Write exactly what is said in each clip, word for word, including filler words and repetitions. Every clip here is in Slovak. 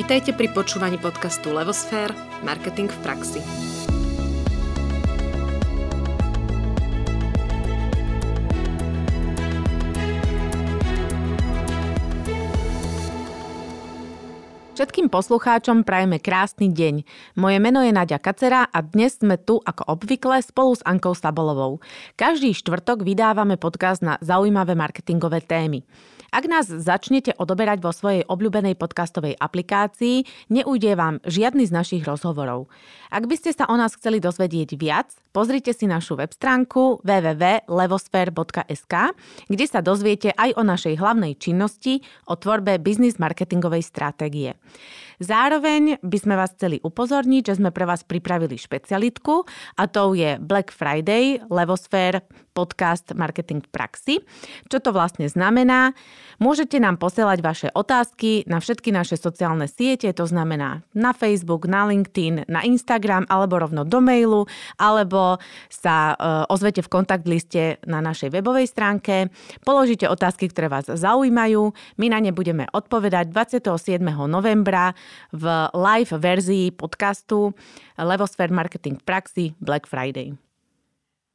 Vitajte pri počúvaní podcastu Levosféra – Marketing v praxi. Všetkým poslucháčom prajeme krásny deň. Moje meno je Naďa Kacerá a dnes sme tu ako obvykle spolu s Ankou Sabolovou. Každý štvrtok vydávame podcast na zaujímavé marketingové témy. Ak nás začnete odoberať vo svojej obľúbenej podcastovej aplikácii, neujde vám žiadny z našich rozhovorov. Ak by ste sa o nás chceli dozvedieť viac, pozrite si našu web stránku w w w bodka levosféra bodka es ka, kde sa dozviete aj o našej hlavnej činnosti, o tvorbe biznis marketingovej stratégie. Zároveň by sme vás chceli upozorniť, že sme pre vás pripravili špecialitku a to je Black Friday Levosféra podcast Marketing v praxi. Čo to vlastne znamená? Môžete nám posielať vaše otázky na všetky naše sociálne siete, to znamená na Facebook, na LinkedIn, na Instagram alebo rovno do mailu, alebo sa ozvete v kontakt liste na našej webovej stránke. Položite otázky, ktoré vás zaujímajú. My na ne budeme odpovedať dvadsiateho siedmeho novembra v live verzii podcastu Levosféra Marketing v praxi Black Friday.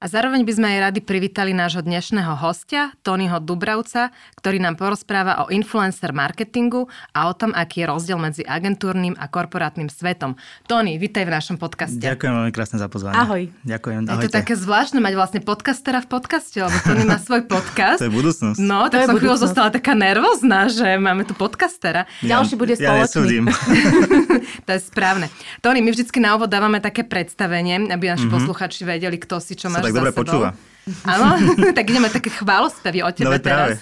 A zároveň by sme aj radi privítali nášho dnešného hostia, Tonyho Dubravca, ktorý nám porozpráva o influencer marketingu a o tom, aký je rozdiel medzi agentúrnym a korporátnym svetom. Tony, vítaj v našom podcaste. Ďakujem veľmi krásne za pozvanie. Ahoj. Ďakujem, ahojte. Je to také zvláštne mať vlastne podcastera v podcaste, lebo Tony má svoj podcast. To je budúcnosť. No, tak som chvíľu zostala taká nervózna, že máme tu podcastera. Ja, Ďalší bude spoločný. Ja nesúdim. To je správne. Tony, my vždycky na úvod dávame také predstavenie, aby naši mm-hmm. posluchači vedeli, kto si čo má. Tak dobre počúva. Áno, tak ideme také chválospevy o tebe no, teraz.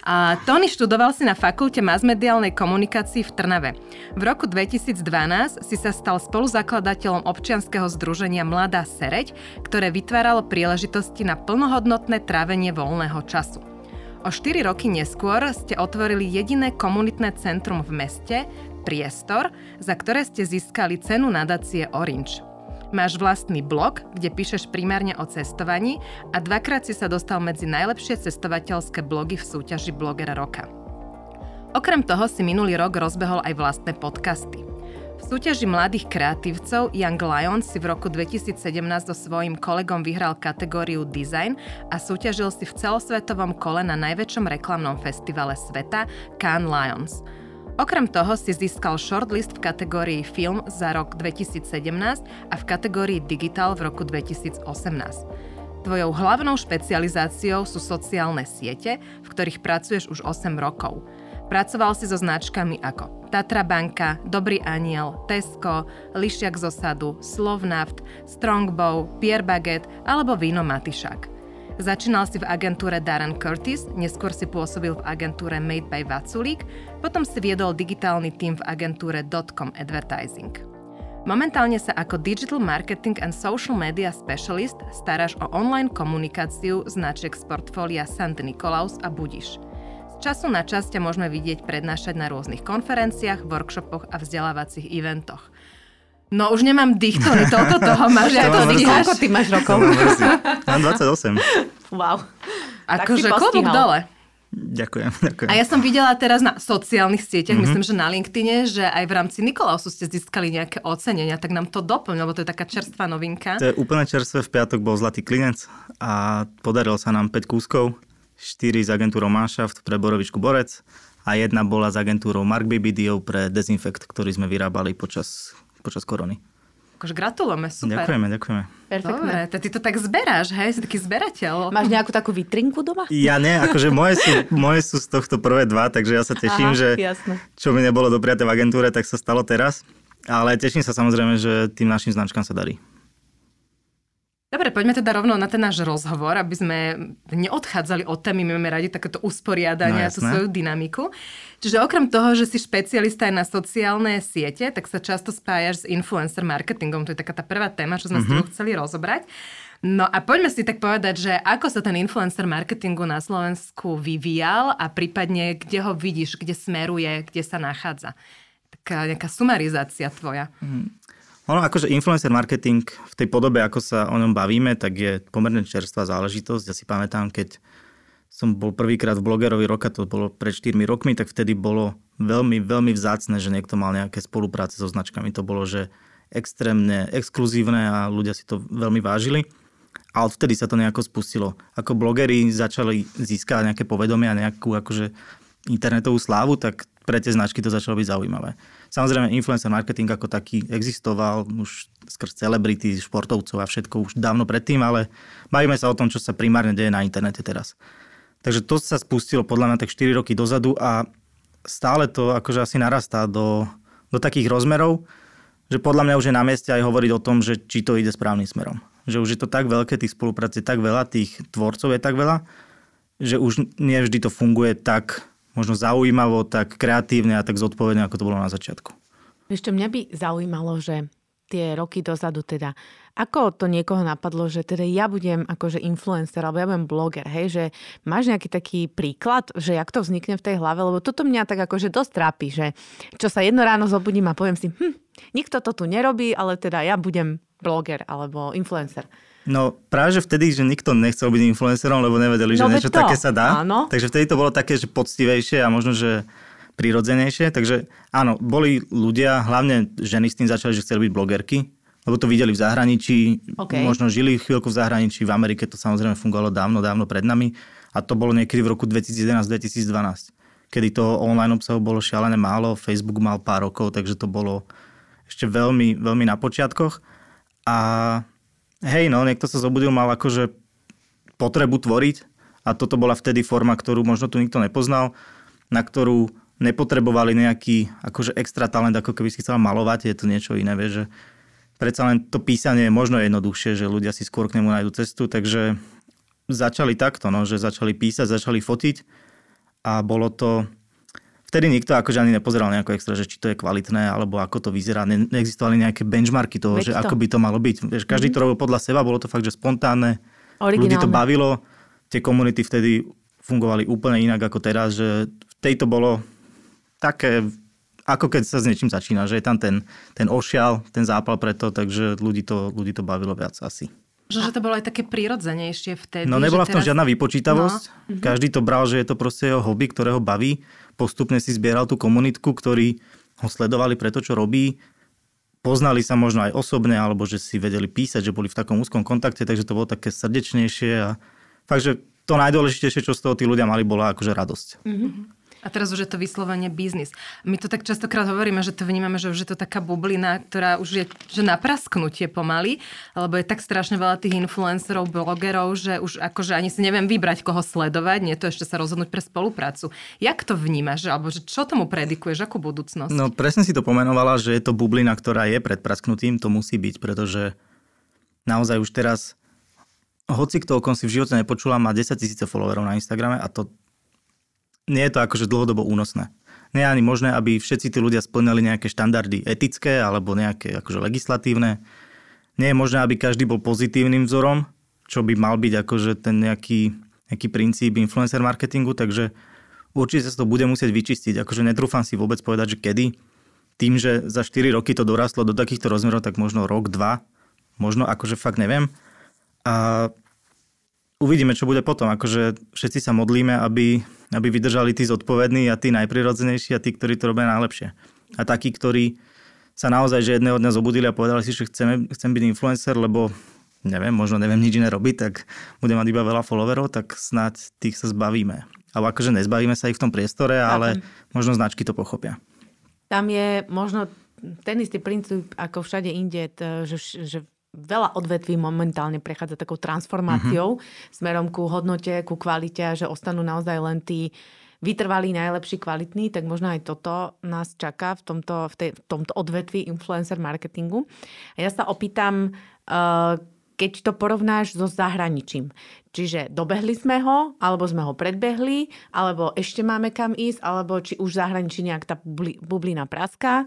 A Tony, študoval si na fakulte masmediálnej komunikácii v Trnave. V roku dvetisícdvanásť si sa stal spoluzakladateľom občianskeho združenia Mladá Sereď, ktoré vytváralo príležitosti na plnohodnotné trávenie voľného času. O štyri roky neskôr ste otvorili jediné komunitné centrum v meste, priestor, za ktoré ste získali cenu nadácie Orange. Máš vlastný blog, kde píšeš primárne o cestovaní a dvakrát si sa dostal medzi najlepšie cestovateľské blogy v súťaži Blogger Roka. Okrem toho si minulý rok rozbehol aj vlastné podcasty. V súťaži mladých kreatívcov Young Lions si v roku dvetisícsedemnásť so svojím kolegom vyhral kategóriu Design a súťažil si v celosvetovom kole na najväčšom reklamnom festivale sveta Cannes Lions. Okrem toho si získal shortlist v kategórii Film za rok dvetisícsedemnásť a v kategórii Digital v roku dvetisícosemnásť. Tvojou hlavnou špecializáciou sú sociálne siete, v ktorých pracuješ už osem rokov. Pracoval si so značkami ako Tatra Banka, Dobrý Aniel, Tesco, Lišiak z osadu, Slovnaft, Strongbow, Pierre Baget alebo Vino Matišak. Začínal si v agentúre Darren Curtis, neskôr si pôsobil v agentúre Made by Vaculík, potom si viedol digitálny tím v agentúre Dotcom Advertising. Momentálne sa ako Digital Marketing and Social Media Specialist staráš o online komunikáciu značiek z portfólia Saint Nikolaus a Budiš. Z času na čas ťa môžeme vidieť prednášať na rôznych konferenciách, workshopoch a vzdelávacích eventoch. No už nemám dých, to nie toľko toho máš. Ja to dýcháš. Koľko ty máš rokov? Mám dvadsaťosem. Wow. Akože klobúk dole. Ďakujem, ďakujem. A ja som videla teraz na sociálnych sieťach, mm-hmm. myslím, že na LinkedIne, že aj v rámci Nikolausu ste získali nejaké ocenenia, tak nám to doplň, lebo to je taká čerstvá novinka. To je úplne čerstvé, v piatok bol Zlatý klinec a podarilo sa nám päť kúskov, štyri z agentúrou Manšaft pre borovičku Borec a jedna bola z agentúrou Mark Bibi Dio pre dezinfekt, ktorý sme vyrábali počas počas korony. Akože gratulujeme, super. Ďakujeme, ďakujeme. Perfektné. Dobre, ty to tak zberáš, hej? Si taký zberateľ. Máš nejakú takú vitrinku doma? Ja nie, akože moje sú, moje sú z tohto prvé dva, takže ja sa teším, aha, že jasne. Čo mi nebolo dopriate v agentúre, tak sa stalo teraz. Ale teším sa samozrejme, že tým našim značkám sa darí. Dobre, poďme teda rovno na ten náš rozhovor, aby sme neodchádzali od témy, my máme radi takéto usporiadania, no, tú svoju dynamiku. Čiže okrem toho, že si špecialista aj na sociálne siete, tak sa často spájaš s influencer marketingom, to je taká tá prvá téma, čo sme mm-hmm. s tým chceli rozobrať. No a poďme si tak povedať, že ako sa ten influencer marketingu na Slovensku vyvíjal a prípadne kde ho vidíš, kde smeruje, kde sa nachádza. Taká nejaká sumarizácia tvoja. Mm. Ono akože influencer marketing v tej podobe, ako sa o ňom bavíme, tak je pomerne čerstvá záležitosť. Ja si pamätám, keď som bol prvýkrát v Bloggerovi Roka, to bolo pred štyrmi rokmi, tak vtedy bolo veľmi, veľmi vzácne, že niekto mal nejaké spolupráce so značkami. To bolo, že extrémne exkluzívne a ľudia si to veľmi vážili. A odvtedy sa to nejako spustilo. Ako blogeri začali získať nejaké povedomie a nejakú akože internetovú slávu, tak pre tie značky to začalo byť zaujímavé. Samozrejme, influencer marketing ako taký existoval už skrz celebrity, športovcov a všetko už dávno predtým, ale bavíme sa o tom, čo sa primárne deje na internete teraz. Takže to sa spustilo podľa mňa tak štyri roky dozadu a stále to akože asi narastá do, do takých rozmerov, že podľa mňa už je na mieste aj hovoriť o tom, že či to ide správnym smerom. Že už je to tak veľké, tých spoluprací tak veľa, tých tvorcov je tak veľa, že už nie vždy to funguje tak možno zaujímavo, tak kreatívne a tak zodpovedne, ako to bolo na začiatku. Ešte mňa by zaujímalo, že tie roky dozadu teda, ako to niekoho napadlo, že teda ja budem akože influencer, alebo ja budem bloger, hej, že máš nejaký taký príklad, že jak to vznikne v tej hlave, lebo toto mňa tak akože dosť trápi, že čo sa jedno ráno zobudím a poviem si, hm, nikto to tu nerobí, ale teda ja budem bloger alebo influencer. No práve že vtedy, že nikto nechcel byť influencerom, lebo nevedeli, že no, niečo to. také sa dá. Áno. Takže vtedy to bolo také, že poctivejšie a možno, že prirodzenejšie, takže áno, boli ľudia, hlavne ženy s tým začali, že chceli byť blogerky, lebo to videli v zahraničí, okay. možno žili chvíľku v zahraničí, v Amerike to samozrejme fungovalo dávno, dávno pred nami a to bolo niekedy v roku dvetisíc jedenásť dvetisíc dvanásť, kedy toho online obsahu bolo šialené málo, Facebook mal pár rokov, takže to bolo ešte veľmi, veľmi na počiatkoch a hej, no, niekto sa zobudil, mal akože potrebu tvoriť a toto bola vtedy forma, ktorú možno tu nikto nepoznal, na ktorú nepotrebovali nejaký akože extra talent, ako keby si chcela malovať, je to niečo iné, vieš, že predsa len to písanie je možno jednoduchšie, že ľudia si skôr k nemu nájdu cestu, takže začali takto, no, že začali písať, začali fotiť a bolo to, vtedy nikto akože ani nepozeral nejako extra, že či to je kvalitné, alebo ako to vyzerá, ne- neexistovali nejaké benchmarky toho, Veď že to. ako by to malo byť, vieš, každý mm-hmm. to robil podľa seba, bolo to fakt, že spontánne, ľudí to bavilo, tie komunity vtedy fungovali úplne inak ako teraz, že vtedy to bolo také, ako keď sa s niečím začína, že je tam ten, ten ošial, ten zápal preto, takže ľudí to, ľudí to bavilo viac asi. Že to bolo aj také prirodzenejšie vtedy. No nebola v tom teraz... žiadna vypočítavosť. No. Každý to bral, že je to proste jeho hobby, ktoré ho baví. Postupne si zbieral tú komunitku, ktorí ho sledovali pre to, čo robí. Poznali sa možno aj osobne, alebo že si vedeli písať, že boli v takom úzkom kontakte, takže to bolo také srdečnejšie. A fakt, že to najdôležitejšie, čo z toho tí ľudia mali, bola akože radosť. Mhm. A teraz už je to vyslovene biznis. My to tak častokrát hovoríme, že to vnímame, že už je to taká bublina, ktorá už je že na prasknutie pomaly, lebo je tak strašne veľa tých influencerov, blogerov, že už akože ani si neviem vybrať, koho sledovať, nie to ešte sa rozhodnúť pre spoluprácu. Jak to vnímaš? Alebo že čo tomu predikuješ? Akú budúcnosť? No presne si to pomenovala, že je to bublina, ktorá je pred prasknutím, to musí byť, pretože naozaj už teraz hoci kto, o kom si v živote nepočula, má desaťtisíc followerov na Instagrame a to nie je to akože dlhodobo únosné. Nie je ani možné, aby všetci tí ľudia splňali nejaké štandardy etické alebo nejaké akože legislatívne. Nie je možné, aby každý bol pozitívnym vzorom, čo by mal byť akože ten nejaký, nejaký princíp influencer marketingu, takže určite sa to bude musieť vyčistiť. Akože netrúfam si vôbec povedať, že kedy. Tým, že za štyri roky to dorastlo do takýchto rozmerov, tak možno rok, dva. Možno akože fakt neviem. A uvidíme, čo bude potom. Akože všetci sa modlíme, aby, aby vydržali tí zodpovední a tí najprirodzenejší a tí, ktorí to robia najlepšie. A takí, ktorí sa naozaj že jedného dňa zobudili a povedali si, že chceme, chcem byť influencer, lebo neviem, možno neviem nič iné robiť, tak budem mať iba veľa followerov, tak snáď tých sa zbavíme. Alebo akože nezbavíme sa ich v tom priestore, ale možno značky to pochopia. Tam je možno ten istý princíp, ako všade inde, že... že... veľa odvetví momentálne prechádza takou transformáciou mm-hmm. smerom ku hodnote, ku kvalite, že ostanú naozaj len tí vytrvalí, najlepší, kvalitní, tak možno aj toto nás čaká v tomto, v tej, v tomto odvetví influencer marketingu. A ja sa opýtam, keď to porovnáš so zahraničím. Čiže dobehli sme ho, alebo sme ho predbehli, alebo ešte máme kam ísť, alebo či už v zahraničí nejak tá bublina praská.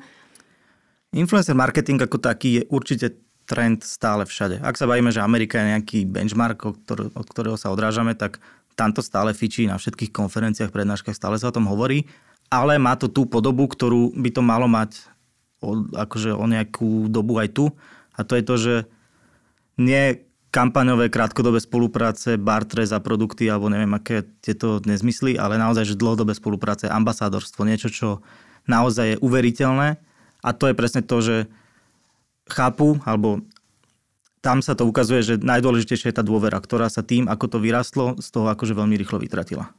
Influencer marketing ako taký je určite trend stále všade. Ak sa bavíme, že Amerika je nejaký benchmark, od ktorého sa odrážame, tak tamto stále fičí na všetkých konferenciách, prednáškach, stále sa o tom hovorí, ale má to tú podobu, ktorú by to malo mať o, akože o nejakú dobu aj tu. A to je to, že nie kampaňové, krátkodobé spolupráce, bartre za produkty alebo neviem, aké tieto nezmysly, ale naozaj, že dlhodobé spolupráce, ambasádorstvo, niečo, čo naozaj je uveriteľné a to je presne to, že chápu, alebo tam sa to ukazuje, že najdôležitejšia je tá dôvera, ktorá sa tým, ako to vyrastlo, z toho akože veľmi rýchlo vytratila.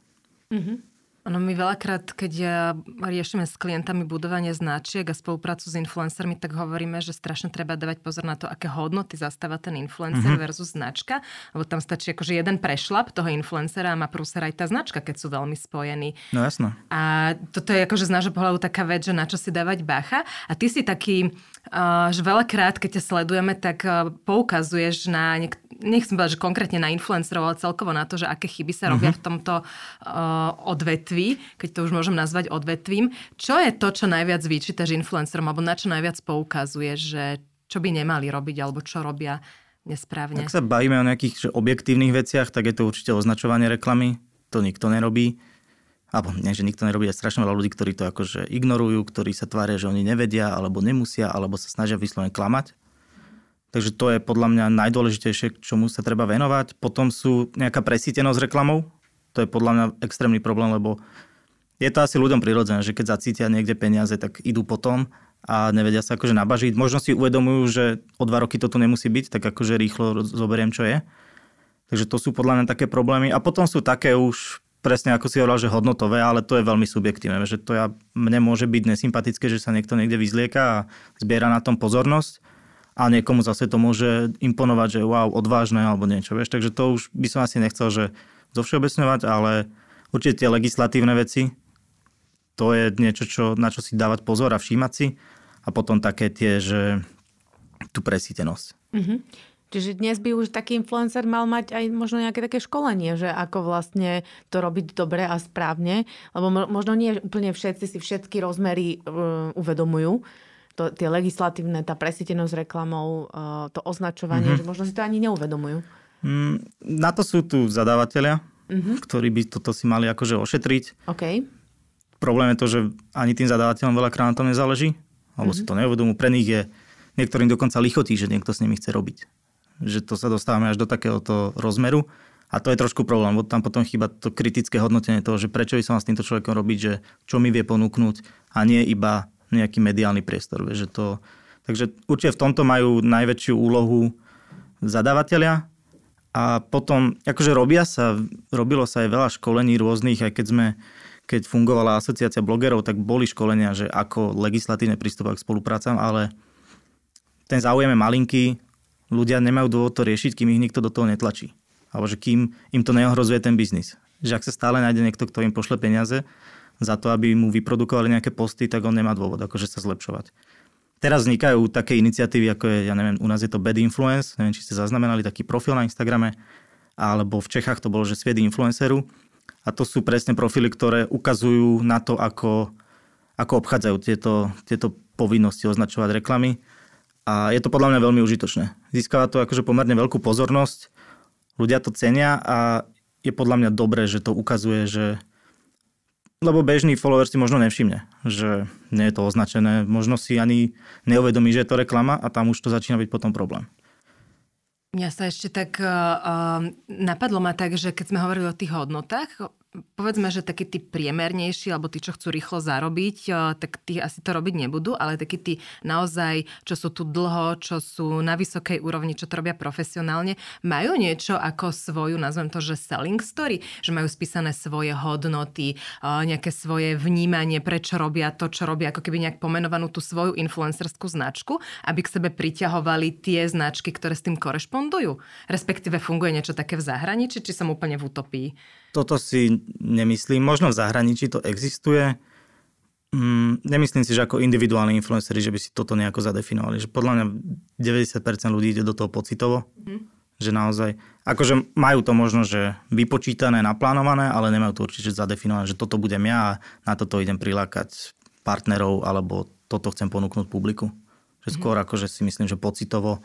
Mhm. Ono my veľakrát, keď ja riešime s klientami budovanie značiek a spoluprácu s influencermi, tak hovoríme, že strašne treba dávať pozor na to, aké hodnoty zastáva ten influencer mm-hmm. versus značka. Lebo tam stačí akože jeden prešlap toho influencera a má prúser aj tá značka, keď sú veľmi spojení. No jasno. A toto je akože z nášho pohľadu taká vec, že na čo si dávať bacha. A ty si taký, že veľakrát, keď ťa sledujeme, tak poukazuješ na niekto, nechcem povedať, že konkrétne na influencerov, ale celkovo na to, že aké chyby sa robia uh-huh. v tomto uh, odvetví, keď to už môžem nazvať odvetvím. Čo je to, čo najviac vyčítaš influencerom, alebo na čo najviac poukazuje, že čo by nemali robiť, alebo čo robia nesprávne? Ak sa bavíme o nejakých objektívnych veciach, tak je to určite označovanie reklamy. To nikto nerobí. Alebo nie, že nikto nerobí, aj strašne veľa ľudí, ktorí to akože ignorujú, ktorí sa tvária, že oni nevedia, alebo nemusia, alebo sa snažia vyslovene klamať. Takže to je podľa mňa najdôležitejšie, čomu sa treba venovať. Potom sú nejaká presýtenosť reklamou. To je podľa mňa extrémny problém, lebo je to asi ľuďom prirodzené, že keď zacítia niekde peniaze, tak idú potom a nevedia sa akože nabažiť. Možno si uvedomujú, že o dva roky to tu nemusí byť, tak akože rýchlo zoberiem, čo je. Takže to sú podľa mňa také problémy. A potom sú také už, presne ako si hovoril, že hodnotové, ale to je veľmi subjektívne. Že to ja, mne môže byť nesympatické, že sa niekto niekde vyzlieka a zbiera na tom pozornosť. A niekomu zase to môže imponovať, že wow, odvážne alebo niečo, vieš. Takže to už by som asi nechcel, že zovšeobecňovať, ale určite tie legislatívne veci, to je niečo, čo, na čo si dávať pozor a všímať si. A potom také tie, že tú presýtenosť. Mhm. Čiže dnes by už taký influencer mal mať aj možno nejaké také školenie, že ako vlastne to robiť dobre a správne. Lebo možno nie úplne všetci si všetky rozmery uh, uvedomujú. To, tie legislatívne, tá presýtenosť reklamou, to označovanie, mm-hmm. že možno si to ani neuvedomujú. Mm, na to sú tu zadávateľia, mm-hmm. ktorí by toto si mali akože ošetriť. Okay. Problém je to, že ani tým zadávateľom veľakrát na tom nezáleží, alebo mm-hmm. si to neuvedomujú. Pre nich je niektorým dokonca lichotí, že niekto s nimi chce robiť. Že to sa dostávame až do takéhoto rozmeru a to je trošku problém, bo tam potom chýba to kritické hodnotenie toho, že prečo by som mal s týmto človekom robiť, že čo mi vie ponúknuť a nie iba nejaký mediálny priestor. Vieš, že to... Takže určite v tomto majú najväčšiu úlohu zadávateľia a potom, akože robia sa, robilo sa aj veľa školení rôznych, aj keď sme, keď fungovala asociácia blogerov, tak boli školenia, že ako legislatívne prístupovať k spoluprácam, ale ten záujem je malinký, ľudia nemajú dôvod to riešiť, kým ich nikto do toho netlačí. Alebo že kým im to neohrozuje ten biznis. Že ak sa stále nájde niekto, kto im pošle peniaze, za to, aby mu vyprodukovali nejaké posty, tak on nemá dôvod akože sa zlepšovať. Teraz vznikajú také iniciatívy, ako je, ja neviem, u nás je to Bad Influence, neviem, či ste zaznamenali taký profil na Instagrame, alebo v Čechách to bolo, že Svet Influenceru. A to sú presne profily, ktoré ukazujú na to, ako, ako obchádzajú tieto, tieto povinnosti označovať reklamy. A je to podľa mňa veľmi užitočné. Získava to akože pomerne veľkú pozornosť, ľudia to cenia a je podľa mňa dobré, že to ukazuje, že lebo bežný follower si možno nevšimne, že nie je to označené. Možno si ani neuvedomí, že je to reklama a tam už to začína byť potom problém. Mňa sa ešte tak uh, napadlo ma tak, že keď sme hovorili o tých hodnotách, povedzme, že takí tí priemernejší alebo tí, čo chcú rýchlo zarobiť, tak tí asi to robiť nebudú, ale takí tí naozaj, čo sú tu dlho, čo sú na vysokej úrovni, čo to robia profesionálne, majú niečo ako svoju, nazvem to, že selling story, že majú spísané svoje hodnoty, nejaké svoje vnímanie, prečo robia to, čo robia, ako keby nejak pomenovanú tú svoju influencerskú značku, aby k sebe priťahovali tie značky, ktoré s tým korešpondujú. Respektíve funguje niečo také v zahraničí, či som úplne v utopii? Toto si nemyslím. Možno v zahraničí to existuje. Mm, nemyslím si, že ako individuálni influenceri, že by si toto nejako zadefinovali. Že podľa mňa deväťdesiat percent ľudí ide do toho pocitovo. Mm. Že naozaj, akože majú to možno, že vypočítané, naplánované, ale nemajú to určite zadefinované, že toto budem ja a na toto idem prilákať partnerov alebo toto chcem ponúknuť publiku. Že mm. skôr akože si myslím, že pocitovo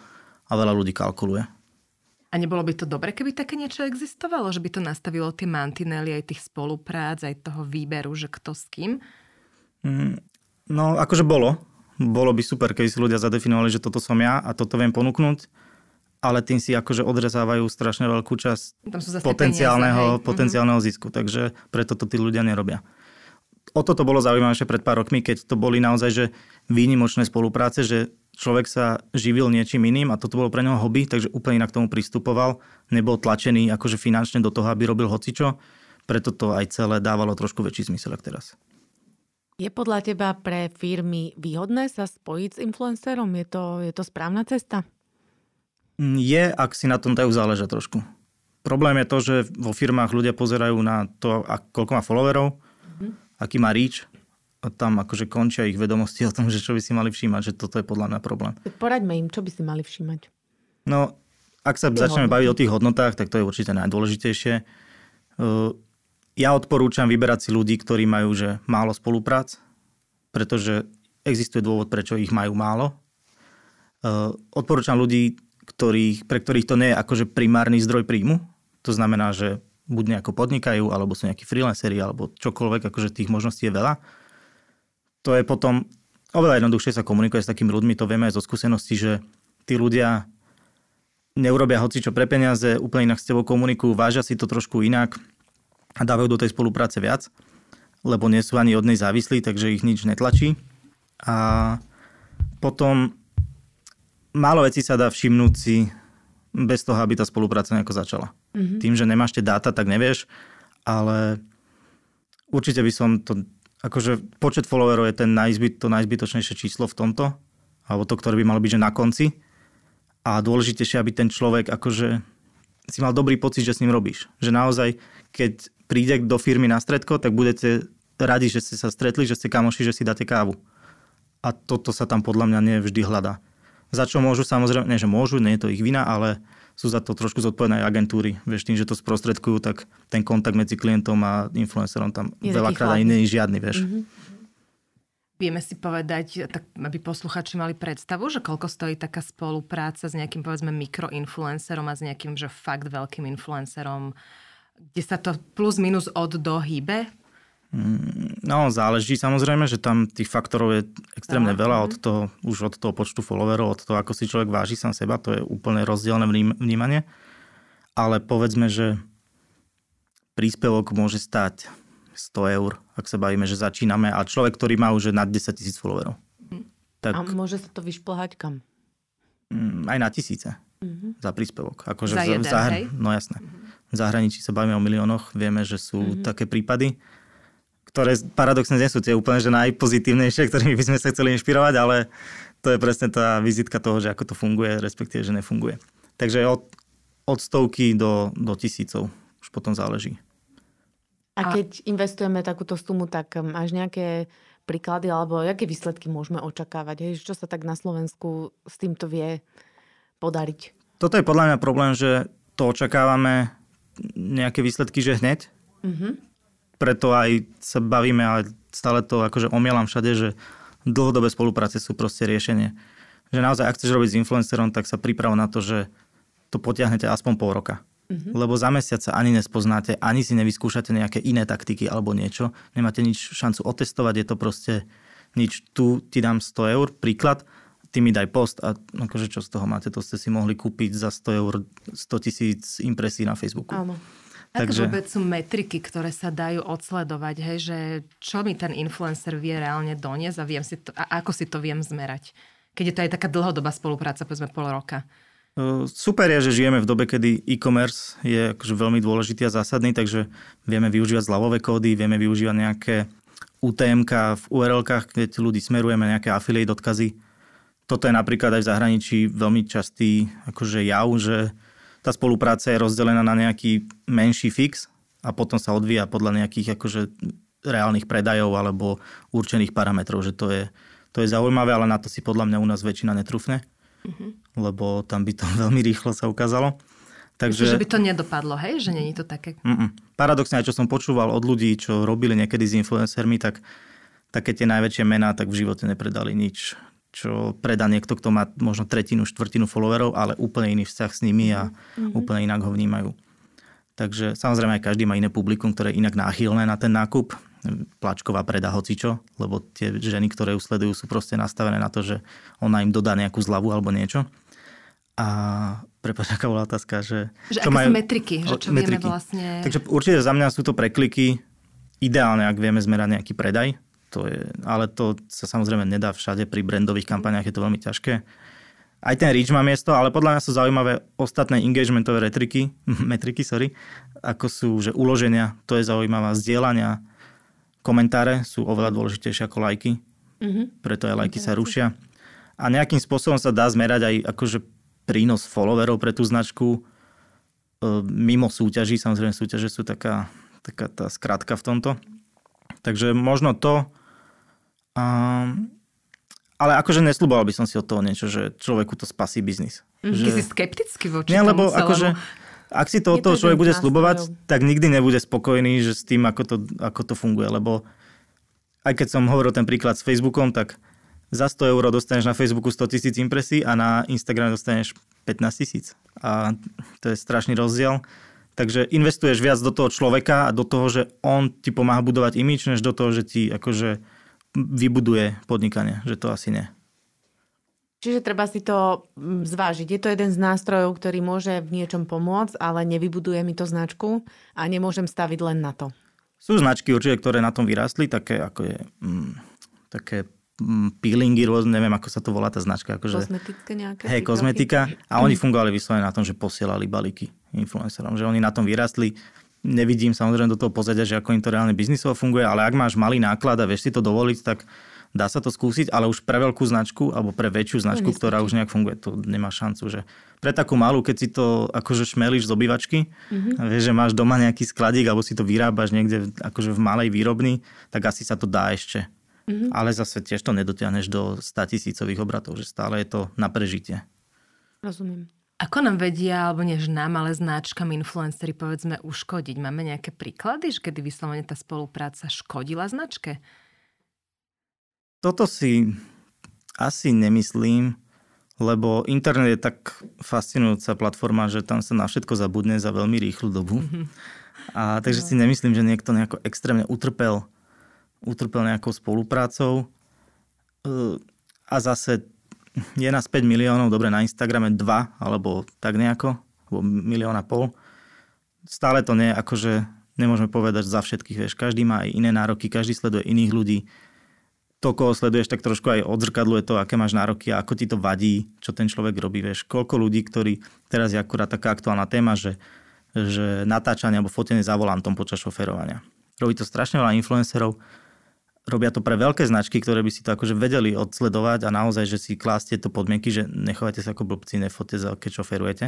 a veľa ľudí kalkuluje. A nebolo by to dobre, keby také niečo existovalo? Že by to nastavilo tie mantinely aj tých spoluprác, aj toho výberu, že kto s kým? Mm, no, akože bolo. Bolo by super, keby si ľudia zadefinovali, že toto som ja a toto viem ponúknuť. ale tým si akože odrezávajú strašne veľkú časť potenciálneho, potenciálneho mm-hmm. zisku. Takže preto to tí ľudia nerobia. O toto bolo zaujímavejšie pred pár rokmi, keď to boli naozaj že výnimočné spolupráce, že človek sa živil niečím iným a toto bolo pre neho hobby, takže úplne inak k tomu pristupoval. Nebol tlačený akože finančne do toho, aby robil hocičo. Preto to aj celé dávalo trošku väčší zmysel ako teraz. Je podľa teba pre firmy výhodné sa spojiť s influencerom? Je to, je to správna cesta? Je, ak si na tom dajú záležať trošku. Problém je to, že vo firmách ľudia pozerajú na to, koľko má followerov, mm-hmm. aký má reach. A tam akože končia ich vedomosti o tom, že čo by si mali všímať, že toto je podľa mňa problém. Poraďme im, čo by si mali všímať. No, ak sa Tým začneme hodnoty. baviť o tých hodnotách, tak to je určite najdôležitejšie. Ja odporúčam vyberať si ľudí, ktorí majú že málo spoluprác, pretože existuje dôvod, prečo ich majú málo. Odporúčam ľudí, ktorých, pre ktorých to nie je akože primárny zdroj príjmu. To znamená, že buď nejako podnikajú, alebo sú nejakí freelanceri, alebo čokoľvek, akože tých možností je veľa. To je potom oveľa jednoduchšie sa komunikuje s takými ľuďmi, to vieme aj zo skúsenosti, že tí ľudia neurobia hocičo pre peniaze, úplne inak s tebou komunikujú, vážia si to trošku inak a dávajú do tej spolupráce viac, lebo nie sú ani od nej závislí, takže ich nič netlačí. A potom málo vecí sa dá všimnúť si bez toho, aby tá spolupráca nejako začala. Mm-hmm. Tým, že nemáš tie dáta, tak nevieš, ale určite by som to, akože počet followerov je ten najzbyt, to najzbytočnejšie číslo v tomto, alebo to, ktoré by malo byť, že na konci. A dôležitejšie, aby ten človek akože si mal dobrý pocit, že s ním robíš. Že naozaj, keď príde do firmy na stredko, tak budete radi, že ste sa stretli, že ste kamoši, že si dáte kávu. A toto sa tam podľa mňa nevždy hľadá. Za čo môžu, samozrejme, nie, že môžu, nie je to ich vina, ale sú za to trošku zodpovedné aj agentúry. Vieš, tým, že to sprostredkujú, tak ten kontakt medzi klientom a influencerom tam veľakrát ani nie je žiadny, vieš. Mm-hmm. Vieme si povedať, tak aby posluchači mali predstavu, že koľko stojí taká spolupráca s nejakým, povedzme, mikroinfluencerom a s nejakým, že fakt veľkým influencerom, kde sa to plus minus od do hýbe? No, záleží samozrejme, že tam tých faktorov je extrémne Aha. veľa od toho, už od toho počtu followerov, od toho, ako si človek váži sám seba, to je úplne rozdielne vnímanie. Ale povedzme, že príspevok môže stať sto eur, ak sa bavíme, že začíname. A človek, ktorý má už nad desaťtisíc followerov. Mm. Tak... A môže sa to vyšplhať kam? Aj na tisíce. Mm-hmm. Za príspevok. Akože za jeden, v zahr... hej? No jasné. Mm-hmm. V zahraničí sa bavíme o miliónoch. Vieme, že sú mm-hmm. také prípady, ktoré paradoxne nie sú tie úplne že najpozitívnejšie, ktorými by sme sa chceli inšpirovať, ale to je presne tá vizitka toho, že ako to funguje, respektíve, že nefunguje. Takže od, od stovky do, do tisícov už potom záleží. A keď investujeme takúto sumu, tak máš nejaké príklady alebo aké výsledky môžeme očakávať? Hej? Čo sa tak na Slovensku s týmto vie podariť? Toto je podľa mňa problém, že to očakávame nejaké výsledky, že hneď. Mm-hmm. Preto aj sa bavíme, ale stále to akože omielam všade, že dlhodobé spolupráce sú proste riešenie. Že naozaj, ak chceš robiť s influencerom, tak sa priprav na to, že to potiahnete aspoň pol roka. Mm-hmm. Lebo za mesiac sa ani nespoznáte, ani si nevyskúšate nejaké iné taktiky alebo niečo. Nemáte nič šancu otestovať, je to proste nič. Tu ti dám sto eur, príklad, ty mi daj post a akože čo z toho máte, to ste si mohli kúpiť za sto eur sto tisíc impresí na Facebooku. Áno. Takže vôbec sú metriky, ktoré sa dajú odsledovať, hej, že čo mi ten influencer vie reálne doniesť a, viem si to, a ako si to viem zmerať. Keď je to aj taká dlhodobá spolupráca, povedzme pol roka. Super je, že žijeme v dobe, kedy e-commerce je akože veľmi dôležitý a zásadný, takže vieme využívať zľavové kódy, vieme využívať nejaké ú té em ká v ú er elkách, keď ľudí smerujeme, nejaké affiliate odkazy. Toto je napríklad aj v zahraničí veľmi častý akože jav, že tá spolupráca je rozdelená na nejaký menší fix a potom sa odvíja podľa nejakých akože reálnych predajov alebo určených parametrov, že to je, to je zaujímavé, ale na to si podľa mňa u nás väčšina netrúfne. Mm-hmm. Lebo tam by to veľmi rýchlo sa ukázalo. Takže Myslím, že by to nedopadlo, hej? Že nie je to také. Mm-mm. Paradoxne, aj čo som počúval od ľudí, čo robili niekedy s influencermi, tak také tie najväčšie mená tak v živote nepredali nič. Čo predá niekto, kto má možno tretinu, štvrtinu followerov, ale úplne iný vzťah s nimi a mm-hmm. úplne inak ho vnímajú. Takže samozrejme aj každý má iné publikum, ktoré je inak náchylné na ten nákup. Plačková predá hocičo, lebo tie ženy, ktoré ju sledujú, sú proste nastavené na to, že ona im dodá nejakú zľavu alebo niečo. A prepáč, aká bola otázka, že... Že aké majú... sú metriky, že čo metriky. Vieme vlastne... Takže určite za mňa sú to prekliky. Ideálne, ak vieme zmerať nejaký predaj. To je, ale to sa samozrejme nedá všade. Pri brandových kampaniách je to veľmi ťažké. Aj ten reach má miesto, ale podľa mňa sú zaujímavé ostatné engagementové retriky, metriky, sorry, ako sú že uloženia, to je zaujímavé, zdieľania, komentáre sú oveľa dôležitejšie ako lajky, mm-hmm. preto aj lajky sa rušia. A nejakým spôsobom sa dá zmerať aj akože prínos followerov pre tú značku, mimo súťaží, samozrejme súťaže sú taká, taká tá skratka v tomto. Takže možno to... Um, ale akože nesľuboval by som si od toho niečo, že človeku to spasí biznis. Mm, že... Ty si skeptický voči ne, lebo tomu akože, ak si to od toho človek bude sľubovať, tak nikdy nebude spokojný že s tým, ako to, ako to funguje. Lebo aj keď som hovoril ten príklad s Facebookom, tak za sto eur dostaneš na Facebooku sto tisíc impresí a na Instagrame dostaneš pätnásť tisíc. A to je strašný rozdiel. Takže investuješ viac do toho človeka a do toho, že on ti pomáha budovať imidž, než do toho, že ti akože vybuduje podnikanie, že to asi nie. Čiže treba si to zvážiť. Je to jeden z nástrojov, ktorý môže v niečom pomôcť, ale nevybuduje mi to značku a nemôžem staviť len na to. Sú značky určite, ktoré na tom vyrástli, také ako je mm, také mm, peelingy, rôzne, neviem, ako sa to volá tá značka. Akože, kozmetické nejaké. Hej, kozmetika. A oni fungovali vyslovene na tom, že posielali balíky influencerom, že oni na tom vyrástli. Nevidím samozrejme do toho pozadia, že ako im to reálne biznisovo funguje, ale ak máš malý náklad a vieš si to dovoliť, tak dá sa to skúsiť, ale už pre veľkú značku alebo pre väčšiu značku, no, ktorá už nejak funguje, to nemá šancu. Že pre takú malú, keď si to akože šmelíš z obývačky, mm-hmm. vieš, že máš doma nejaký skladík alebo si to vyrábaš niekde akože v malej výrobni, tak asi sa to dá ešte. Mm-hmm. Ale zase tiež to nedotiahneš do sto tisícových obratov, že stále je to na prežitie. Rozumiem. Ako nám vedia, alebo než nám, ale značkám influenceri, povedzme, uškodiť? Máme nejaké príklady, že kedy vyslovene tá spolupráca škodila značke? Toto si asi nemyslím, lebo internet je tak fascinujúca platforma, že tam sa na všetko zabudne za veľmi rýchlu dobu. Mm-hmm. A takže no. si nemyslím, že niekto nejako extrémne utrpel, utrpel nejakou spoluprácou. A zase... Je nás päť miliónov, dobre, na Instagrame dva, alebo tak nejako, alebo milión a pol. Stále to nie, akože nemôžeme povedať za všetkých, vieš, každý má aj iné nároky, každý sleduje iných ľudí. To, koho sleduješ, tak trošku aj odzrkadluje to, aké máš nároky a ako ti to vadí, čo ten človek robí, vieš. Koľko ľudí, ktorí, teraz je akurát taká aktuálna téma, že, že natáčanie alebo fotenie za volantom počas šoferovania. Robí to strašne veľa influencerov, robia to pre veľké značky, ktoré by si to akože vedeli odsledovať a naozaj, že si klásť tieto podmienky, že nechovajte sa ako blbci, nefote za, keď šoferujete.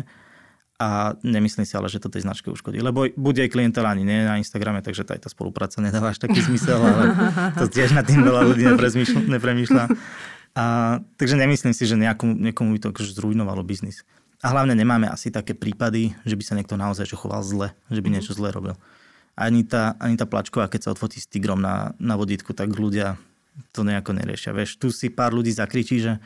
A nemyslím si ale, že to tej značke uškodí. Lebo bude aj klientela, ani nie na Instagrame, takže tá, tá spolupráca nedáva až taký zmysel, ale to tiež nad tým veľa ľudí nepremýšľa. A, takže nemyslím si, že nejakom, niekomu by to akože zrujnovalo biznis. A hlavne nemáme asi také prípady, že by sa niekto naozaj že choval zle, že by niečo zle robil. Ani tá, ani tá plačková, keď sa odfotí s tigrom na, na vodítku, tak ľudia to nejako neriešia. Vieš, tu si pár ľudí zakričí, že,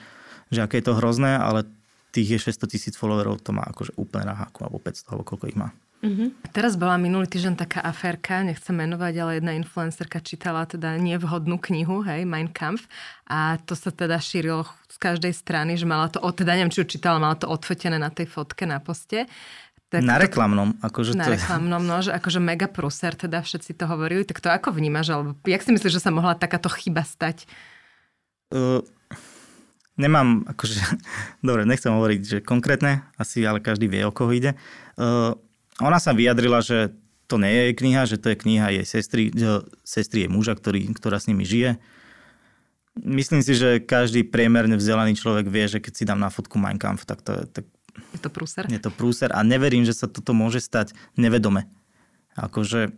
že aké je to hrozné, ale tých je šesťsto tisíc followerov, to má akože úplne na háku, alebo päťsto, alebo koľko ich má. Mm-hmm. Teraz bola minulý týždeň taká aférka, nechcem menovať, ale jedna influencerka čítala teda nevhodnú knihu, hej, Mein Kampf, a to sa teda šírilo z každej strany, že mala to, teda neviem, či ju čítala, mala to odfotené na tej fotke na poste. Tak na to, reklamnom. Akože na to... reklamnom, no, že akože mega pruser, teda všetci to hovorili. Tak to ako vnímaš? Alebo jak si myslíš, že sa mohla takáto chyba stať? Uh, nemám, akože... Dobre, nechcem hovoriť, že konkrétne. Asi, ale každý vie, o koho ide. Uh, ona sa vyjadrila, že to nie je jej kniha, že to je kniha jej sestry, sestry jej muža, ktorý, ktorá s nimi žije. Myslím si, že každý priemerne vzdelaný človek vie, že keď si dám na fotku Mein Kampf, tak to je... Tak... Je to prúser? Je to prúser a neverím, že sa toto môže stať nevedome. Akože,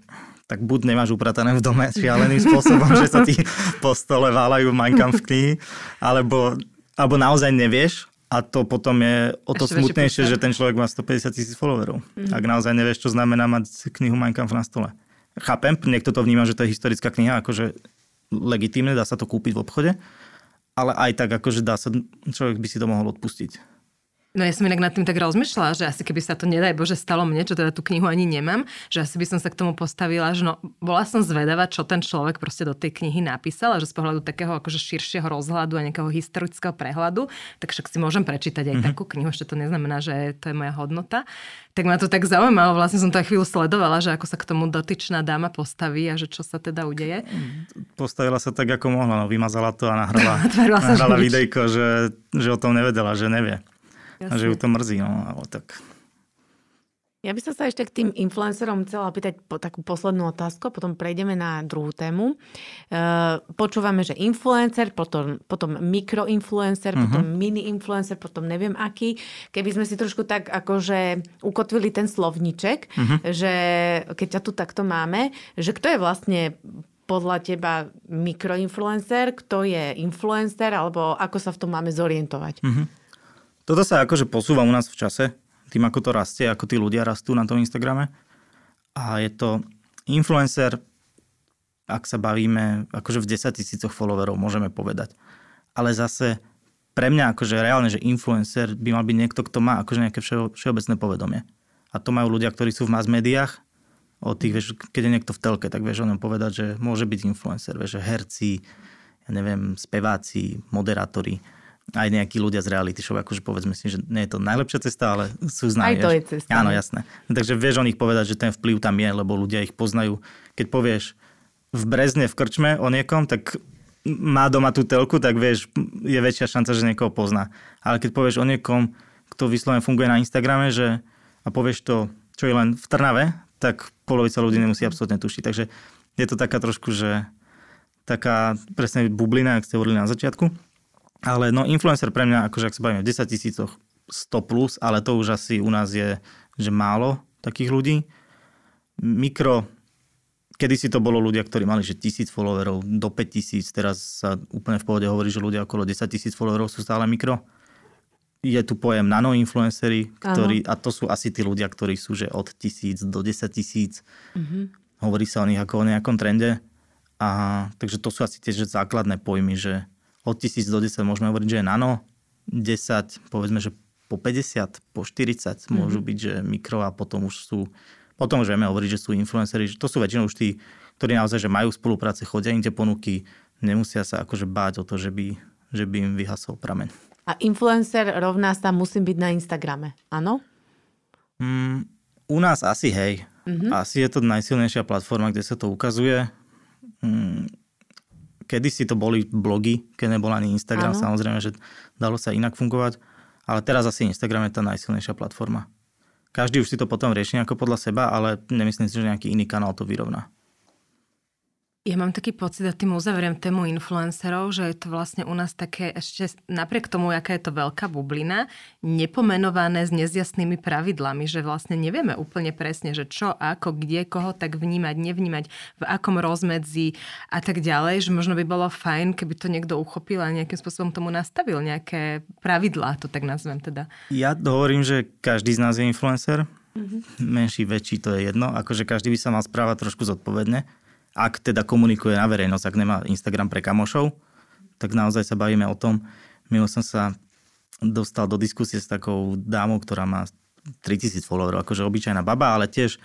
tak buď nemáš upratané v dome šialeným spôsobom, že sa ti po stole váľajú Mein Kampf knihy, alebo, alebo naozaj nevieš a to potom je o to ešte smutnejšie, že ten človek má stopäťdesiat tisíc followerov. Mm-hmm. Ak naozaj nevieš, čo znamená mať knihu Mein Kampf na stole. Chápem, niekto to vníma, že to je historická kniha, akože legitímne, dá sa to kúpiť v obchode, ale aj tak, akože dá sa, človek by si to mohol odpustiť. No ja som inak nad tým tak rozmýšľala, že asi keby sa to nedaj Bože stalo mne, čo teda tú knihu ani nemám, že asi by som sa k tomu postavila, že no, bola som zvedavá, čo ten človek proste do tej knihy napísal, a že z pohľadu takého akože širšieho rozhľadu a nejakého historického prehľadu, tak však si môžem prečítať aj mm-hmm. takú knihu, ešte to neznamená, že to je moja hodnota. Tak ma to tak zaujímalo, vlastne som to aj chvíľu sledovala, že ako sa k tomu dotyčná dáma postaví a že čo sa teda udeje. Postavila sa tak, ako mohla, no, vymazala to a nahrala, nahrala videjko, že, že o tom nevedela, že nevie. Jasne. A že ju to mrzí, no, ale tak. Ja by som sa ešte k tým influencerom chcela opýtať po takú poslednú otázku, potom prejdeme na druhú tému. E, počúvame, že influencer, potom, potom mikroinfluencer, uh-huh. potom mini-influencer, potom neviem aký. Keby sme si trošku tak akože ukotvili ten slovníček, uh-huh. že keď ťa tu takto máme, že kto je vlastne podľa teba mikroinfluencer, kto je influencer, alebo ako sa v tom máme zorientovať? Uh-huh. Toto sa akože posúva u nás v čase, tým ako to rastie, ako tí ľudia rastú na tom Instagrame. A je to influencer, ak sa bavíme, akože v desaťtisícoch followerov môžeme povedať. Ale zase pre mňa akože reálne, že influencer by mal byť niekto, kto má akože nejaké vše, všeobecné povedomie. A to majú ľudia, ktorí sú v mass médiách. O tých, vieš, keď je niekto v telke, tak vieš o ňom povedať, že môže byť influencer. Vieš, herci, ja neviem, speváci, moderátori. Aj nejakí ľudia z reality show, akože povedzme si, že nie je to najlepšia cesta, ale sú známi. Aj to je cesta. Áno, jasné. Takže vieš o nich povedať, že ten vplyv tam je, lebo ľudia ich poznajú. Keď povieš v Brezne, v krčme o niekom, tak má doma tú telku, tak vieš, je väčšia šanca, že niekoho pozná. Ale keď povieš o niekom, kto vyslovene funguje na Instagrame, že a povieš to, čo je len v Trnave, tak polovica ľudí nemusí absolútne tušiť. Takže je to taká trošku, že taká presne bublina, jak ste hovorili na začiatku. Ale no influencer pre mňa, akože ak sa bavíme v desaťtisícoch, sto plus, ale to už asi u nás je, že málo takých ľudí. Mikro, kedysi to bolo ľudia, ktorí mali, že tisíc followerov do päťtisíc, teraz sa úplne v pohode hovorí, že ľudia okolo desaťtisíc followerov sú stále mikro. Je tu pojem nanoinfluenceri, ktorí, a to sú asi tí ľudia, ktorí sú, že od tisíc do desaťtisíc. Uh-huh. Hovorí sa o nich ako o nejakom trende. Aha, takže to sú asi tie že základné pojmy, že od tisíc do desať môžeme hovoriť, že je nano, desať, povedzme, že po päťdesiat, po štyridsať môžu byť, že mikro a potom už sú, potom už vieme hovoriť, že sú influenceri. To sú väčšinou už tí, ktorí naozaj, že majú spolupráce, chodia im tie ponuky, nemusia sa akože báť o to, že by, že by im vyhasol prameň. A influencer rovná sa musím byť na Instagrame, áno? Mm, u nás asi hej. Mm-hmm. Asi je to najsilnejšia platforma, kde sa to ukazuje. Mm, Kedysi to boli blogy, keď nebol ani Instagram, ano. Samozrejme, že dalo sa inak fungovať, ale teraz asi Instagram je tá najsilnejšia platforma. Každý už si to potom rieši ako podľa seba, ale nemyslím si, že nejaký iný kanál to vyrovná. Ja mám taký pocit, a tým uzavriem tému influencerov, že je to vlastne u nás také ešte, napriek tomu, aká je to veľká bublina, nepomenované s nezjasnými pravidlami, že vlastne nevieme úplne presne, že čo, ako, kde, koho tak vnímať, nevnímať, v akom rozmedzi a tak ďalej, že možno by bolo fajn, keby to niekto uchopil a nejakým spôsobom tomu nastavil nejaké pravidlá, to tak nazvem teda. Ja hovorím, že každý z nás je influencer, mm-hmm. menší, väčší, to je jedno, akože každý by sa mal správať trošku zodpovedne. Ak teda komunikuje na verejnosť, ak nemá Instagram pre kamošov, tak naozaj sa bavíme o tom. Milo som sa dostal do diskusie s takou dámou, ktorá má tritisíc followerov, akože obyčajná baba, ale tiež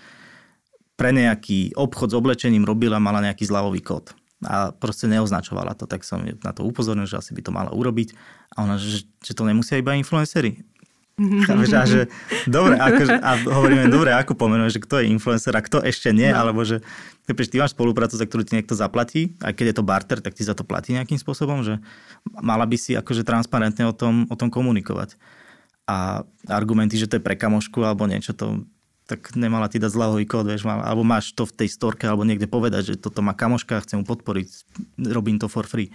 pre nejaký obchod s oblečením robila, mala nejaký zľavový kód. A proste neoznačovala to, tak som na to upozornil, že asi by to mala urobiť. A ona, že, že to nemusia iba influenceri. A že, dobre, akože, a hovoríme, dobre, ako pomenuješ, že kto je influencer a kto ešte nie, no. Alebo že ty máš spoluprácu, za ktorú ti niekto zaplatí, aj keď je to barter, tak ti za to platí nejakým spôsobom, že mala by si akože transparentne o tom, o tom komunikovať. A argumenty, že to je pre kamošku alebo niečo, to tak nemala ti dať zľahový kód, vieš, mal, alebo máš to v tej storke alebo niekde povedať, že toto má kamoška, chcem mu podporiť, robím to for free.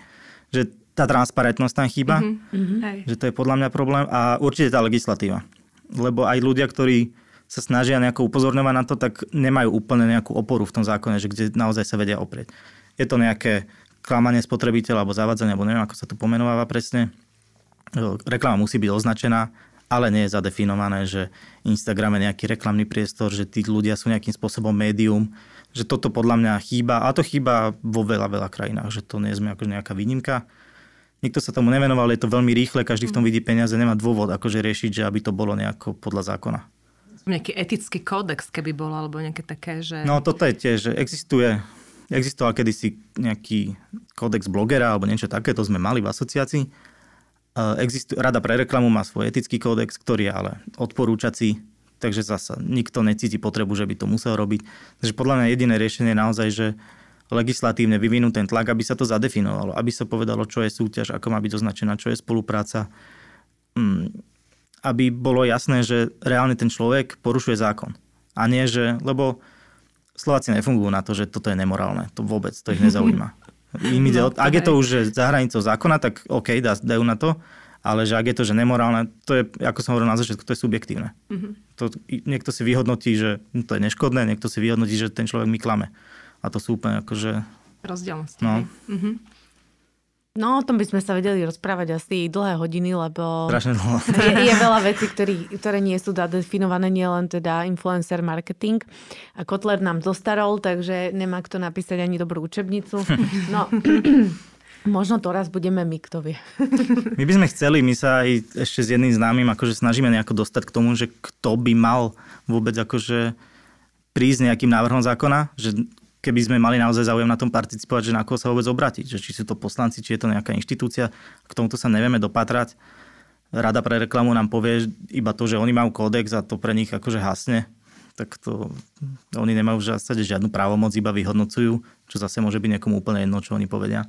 Že tá transparentnosť tam chýba, mm-hmm. že to je podľa mňa problém a určite tá legislatíva. Lebo aj ľudia, ktorí sa snažia nejako upozorňovať na to, tak nemajú úplne nejakú oporu v tom zákone, že kde naozaj sa vedia oprieť. Je to nejaké klamanie spotrebiteľa alebo zavádzanie, alebo neviem, ako sa to pomenováva presne. Reklama musí byť označená, ale nie je zadefinované, že Instagram je nejaký reklamný priestor, že tí ľudia sú nejakým spôsobom médium, že toto podľa mňa chýba a to chýba vo veľa, veľa krajinách, že to nie sme ako nejaká výnimka. Nikto sa tomu nevenoval, je to veľmi rýchle, každý v tom vidí peniaze, nemá dôvod akože riešiť, že aby to bolo nejako podľa zákona. Nejaký etický kódex, keby bol, alebo nejaké také, že... No toto je tiež, že existuje, existoval kedysi nejaký kódex blogera, alebo niečo také, to sme mali v asociácii. Existu, Rada pre reklamu má svoj etický kódex, ktorý je ale odporúčací, takže zasa nikto necíti potrebu, že by to musel robiť. Takže podľa mňa jediné riešenie je naozaj, že legislatívne vyvinúť ten tlak, aby sa to zadefinovalo, aby sa povedalo, čo je súťaž, ako má byť označená, čo je spolupráca, aby bolo jasné, že reálne ten človek porušuje zákon. A nie, že, lebo Slováci nefungujú na to, že toto je nemorálne, to vôbec, to ich nezaujíma. Im ide, no, ak je to už za hranicou zákona, tak OK, dajú na to, ale že ak je to, že nemorálne, to je, ako som hovoril na začiatku, to je subjektívne. Mm-hmm. To, niekto si vyhodnotí, že to je neškodné, niekto si vyhodnotí, že ten človek mi klame. A to sú úplne akože... rozdielnosti. No. Mm-hmm. No, o tom by sme sa vedeli rozprávať asi dlhé hodiny, lebo strašne dlho. Je, je veľa vecí, ktorý, ktoré nie sú zadefinované, nie len teda influencer marketing. A Kotler nám zostarol, takže nemá kto napísať ani dobrú učebnicu. No, možno to raz budeme my, kto vie. My by sme chceli, my sa aj ešte s jedným známym akože snažíme nejako dostať k tomu, že kto by mal vôbec akože prísť nejakým návrhom zákona, že keby sme mali naozaj záujem na tom participovať, že na koho sa vôbec obrátiť. Že či sú to poslanci, či je to nejaká inštitúcia. K tomuto sa nevieme dopatrať. Rada pre reklamu nám povie iba to, že oni majú kódex a to pre nich akože hasne. Tak to oni nemajú v zásade žiadnu právomoc, iba vyhodnocujú, čo zase môže byť niekomu úplne jedno, čo oni povedia.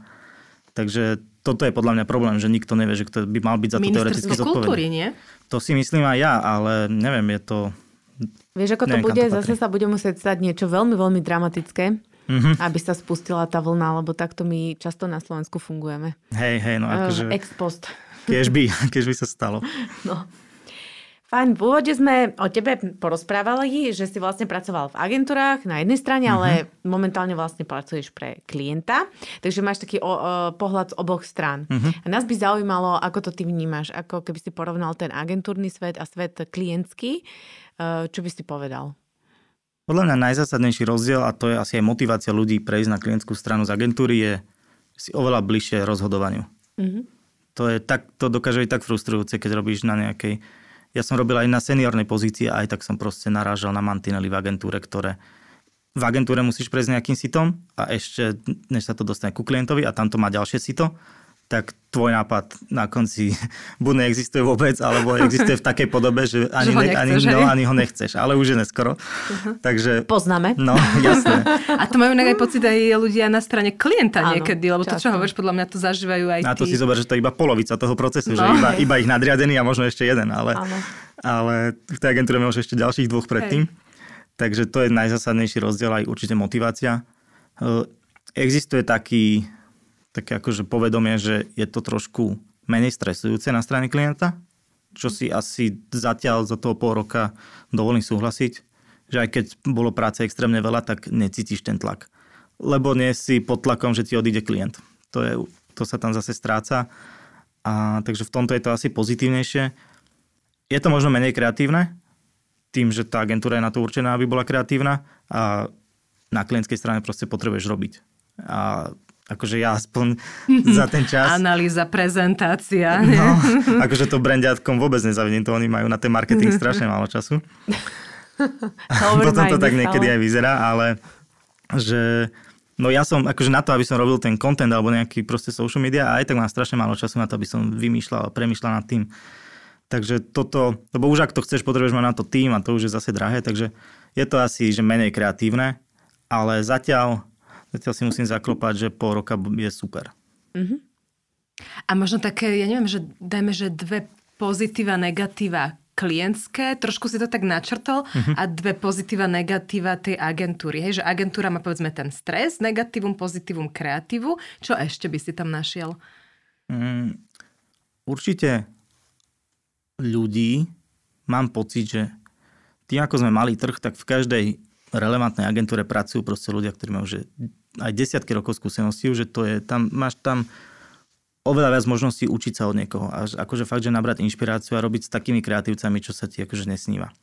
Takže toto je podľa mňa problém, že nikto nevie, že kto by mal byť za to teoreticky zodpovedný. Ministerstvo kultúry, nie? To si myslím aj ja, ale neviem, je to... Vieš, ako to neviem, bude? To zase sa bude musieť stať niečo veľmi, veľmi dramatické, mm-hmm. aby sa spustila tá vlna, lebo takto my často na Slovensku fungujeme. Hej, hej, no akože... Uh, ex post. Kiež by, kiež by sa stalo. No. Fajn, v úvode sme o tebe porozprávali, že si vlastne pracoval v agentúrách na jednej strane, mm-hmm. ale momentálne vlastne pracuješ pre klienta, takže máš taký o, o, pohľad z oboch strán. Mm-hmm. A nás by zaujímalo, ako to ty vnímaš, ako keby si porovnal ten agentúrny svet a svet klientský. Čo by si povedal? Podľa mňa najzásadnejší rozdiel, a to je asi aj motivácia ľudí prejsť na klientskú stranu z agentúry, je si oveľa bližšie rozhodovaniu. Mm-hmm. To je tak, to dokáže byť tak frustrujúce, keď robíš na nejakej... Ja som robil aj na seniornej pozícii a aj tak som proste narážal na mantinely v agentúre, ktoré... V agentúre musíš prejsť nejakým sitom a ešte, než sa to dostane ku klientovi a tam to má ďalšie sito, tak tvoj nápad na konci buď neexistuje vôbec, alebo existuje v takej podobe, že ani, že ho, nechceš, ani, no, ani ho nechceš. Ale už je neskoro. Uh-huh. Takže, poznáme. No, jasné. A to majú aj pocit aj ľudia na strane klienta áno, niekedy, lebo často. To, čo hovoríš, podľa mňa to zažívajú aj na tí. Na to si zober, že to je iba polovica toho procesu, no. Že iba, iba ich nadriadený a možno ešte jeden, ale, ale v tej agentúre máš ešte ďalších dvoch predtým. Hej. Takže to je najzásadnejší rozdiel aj určite motivácia. Existuje taký... také akože povedomie, že je to trošku menej stresujúce na strane klienta, čo si asi zatiaľ za toho pol roka dovolím súhlasiť, že aj keď bolo práce extrémne veľa, tak necítiš ten tlak. Lebo nie si pod tlakom, že ti odíde klient. To, je, to sa tam zase stráca. A takže v tomto je to asi pozitívnejšie. Je to možno menej kreatívne, tým, že tá agentúra je na to určená, aby bola kreatívna a na klientskej strane proste potrebuješ robiť. A akože ja aspoň za ten čas... Analýza, prezentácia. No, akože to brandiatkom vôbec nezavidím, to oni majú na ten marketing strašne málo času. Potom to tak niekedy aj vyzerá, ale že... No ja som, akože na to, aby som robil ten content alebo nejaký proste social media, aj tak mám strašne málo času na to, aby som vymýšľal a premýšľal nad tým. Takže toto... Lebo už ak to chceš, potrebuješ mať na to tým a to už je zase drahé, takže je to asi že menej kreatívne, ale zatiaľ... Zatiaľ si musím zaklopať, že pol roka je super. Uh-huh. A možno také, ja neviem, že dajme, že dve pozitíva, negatíva klientské, trošku si to tak načrtol, uh-huh. a dve pozitíva, negatíva tej agentúry. Hej, že agentúra má povedzme ten stres, negatívum, pozitívum, kreatívu. Čo ešte by si tam našiel? Um, určite ľudí mám pocit, že tým, ako sme mali trh, tak v každej relevantnej agentúre pracujú proste ľudia, ktorí majú že aj desiatky rokov skúseností, že to je, tam, máš tam oveľa viac možností učiť sa od niekoho. A akože fakt, že nabrať inšpiráciu a robiť s takými kreatívcami, čo sa ti akože nesníva.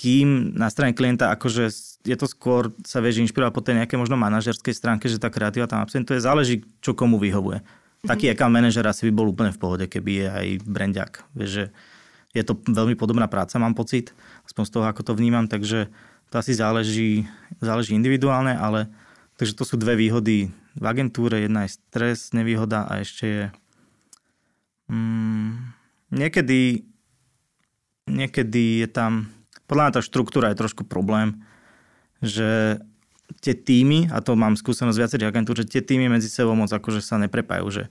Kým na strane klienta, akože je to skôr, sa vieš inšpirovať po tej nejaké možno manažerskej stránke, že tá kreatíva tam absentuje, záleží, čo komu vyhovuje. Taký account manažer asi by bol úplne v pohode, keby je aj brandiak. Vieš, že je to veľmi podobná práca, mám pocit, aspoň z toho, ako to vnímam, takže to asi záleží, záleží individuálne, ale takže to sú dve výhody v agentúre. Jedna je stres, nevýhoda a ešte je mm, niekedy niekedy je tam, podľa mňa tá štruktúra je trošku problém, že tie týmy, a to mám skúsenosť z viacerých agentúr, že tie týmy medzi sebou moc akože sa neprepájú, že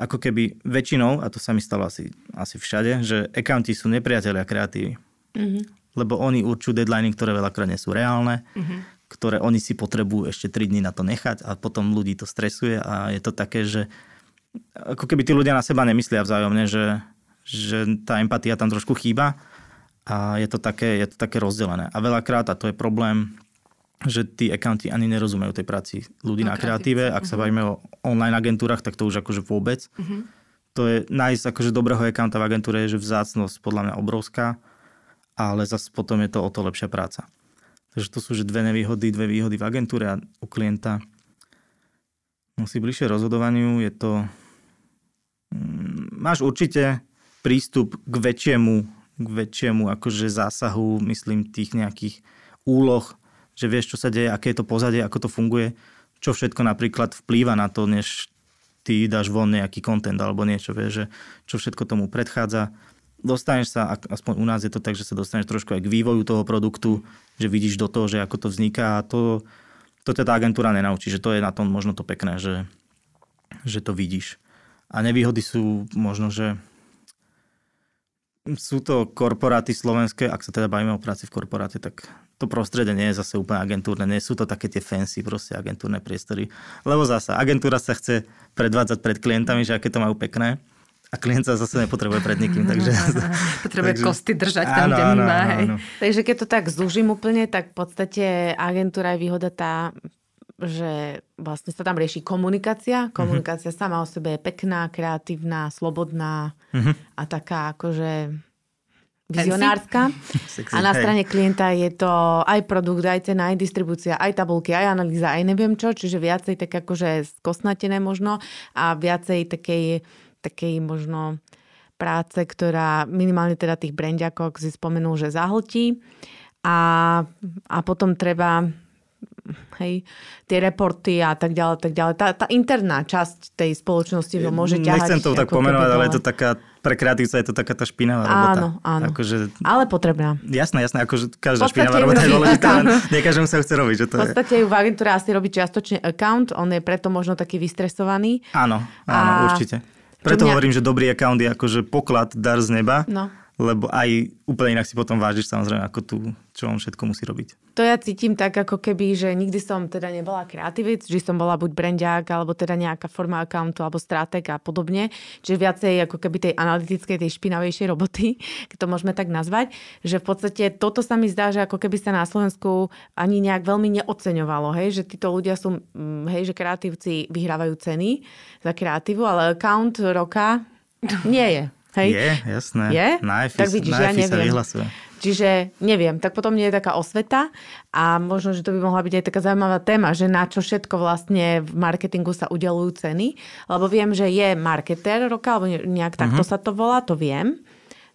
ako keby väčšinou, a to sa mi stalo asi, asi všade, že accounti sú nepriatelia kreatívy. Mm-hmm. Lebo oni určujú deadliny, ktoré veľakrát nie sú reálne, mm-hmm. ktoré oni si potrebujú ešte tri dni na to nechať a potom ľudí to stresuje a je to také, že ako keby tí ľudia na seba nemyslia vzájomne, že, že tá empatia tam trošku chýba a je to také, je to také rozdelené. A veľakrát, a to je problém, že tí accounti ani nerozumejú tej práci ľudí na, na kreatíve. Ak sa bavíme uh-huh. o online agentúrach, tak to už akože vôbec. Uh-huh. To je nájsť akože dobrého accounta v agentúre je, že vzácnosť podľa mňa obrovská, ale zase potom je to o to lepšia práca. Takže to sú že dve nevýhody, dve výhody v agentúre a u klienta musí bližšie rozhodovaniu. Je to... Máš určite prístup k väčšiemu, k väčšiemu akože zásahu, myslím, tých nejakých úloh, že vieš, čo sa deje, aké je to pozadie, ako to funguje, čo všetko napríklad vplýva na to, než ty dáš von nejaký content alebo niečo, vieš, že čo všetko tomu predchádza. Dostaneš sa, aspoň u nás je to tak, že sa dostaneš trošku aj k vývoju toho produktu, že vidíš do toho, že ako to vzniká a to, to ťa tá agentúra nenaučí, že to je na tom možno to pekné, že, že to vidíš. A nevýhody sú možno, že sú to korporáty slovenské, ak sa teda bavíme o práci v korporáte, tak to prostredie nie je zase úplne agentúrne, nie sú to také tie fancy proste agentúrne priestory. Lebo zase agentúra sa chce predvádzať pred klientami, že aké to majú pekné a klient sa zase nepotrebuje pred nikým. Takže, potrebuje takže, kosty držať tam, áno, kde áno, má. Áno, áno. Takže keď to tak zúžim úplne, tak v podstate agentúra je výhoda tá, že vlastne sa tam rieši komunikácia. Komunikácia mm-hmm. sama o sebe je pekná, kreatívna, slobodná mm-hmm. a taká akože vizionárska. Sexy, a na strane hej. klienta je to aj produkt, aj cena, aj distribúcia, aj tabulky, aj analýza, aj neviem čo. Čiže viacej tak akože skosnatené možno a viacej takej, takej možno práce, ktorá minimálne teda tých brandiakov, ak si spomenul, že zahltí. A, a potom treba... Hej, tie reporty a tak ďalej, tak ďalej. Tá, tá interná časť tej spoločnosti to môže ťahať. Nechcem to tak pomenovať, ale je to taká, pre kreatívca je to taká tá špinavá robota. Áno, áno. Akože, ale potrebná. Jasné, jasné, akože každá špinavá robota je dôležitá, len nie každému sa chce robiť. Že to v podstate je. Ju v agentúre asi robí čiastočne account, on je preto možno taký vystresovaný. Áno, áno, a... určite. Preto mňa... hovorím, že dobrý account je akože poklad, dar z neba. No. Lebo aj úplne inak si potom vážiš samozrejme, ako tu, čo on všetko musí robiť. To ja cítim tak, ako keby, že nikdy som teda nebola kreatívec, že som bola buď brandiák, alebo teda nejaká forma accountu, alebo stratég a podobne. Čiže viacej ako keby tej analytickej, tej špinavejšej roboty, keď to môžeme tak nazvať, že v podstate toto sa mi zdá, že ako keby sa na Slovensku ani nejak veľmi neoceňovalo, hej, že títo ľudia sú, hej, že kreatívci vyhrávajú ceny za kreatívu, ale account roka nie je. Hej. Je, jasné. Je? Najfis, tak vidíš, ja neviem. Čiže neviem, tak potom nie je taká osveta a možno, že to by mohla byť aj taká zaujímavá téma, že na čo všetko vlastne v marketingu sa udelujú ceny, lebo viem, že je marketér roka, alebo nejak takto uh-huh. sa to volá, to viem.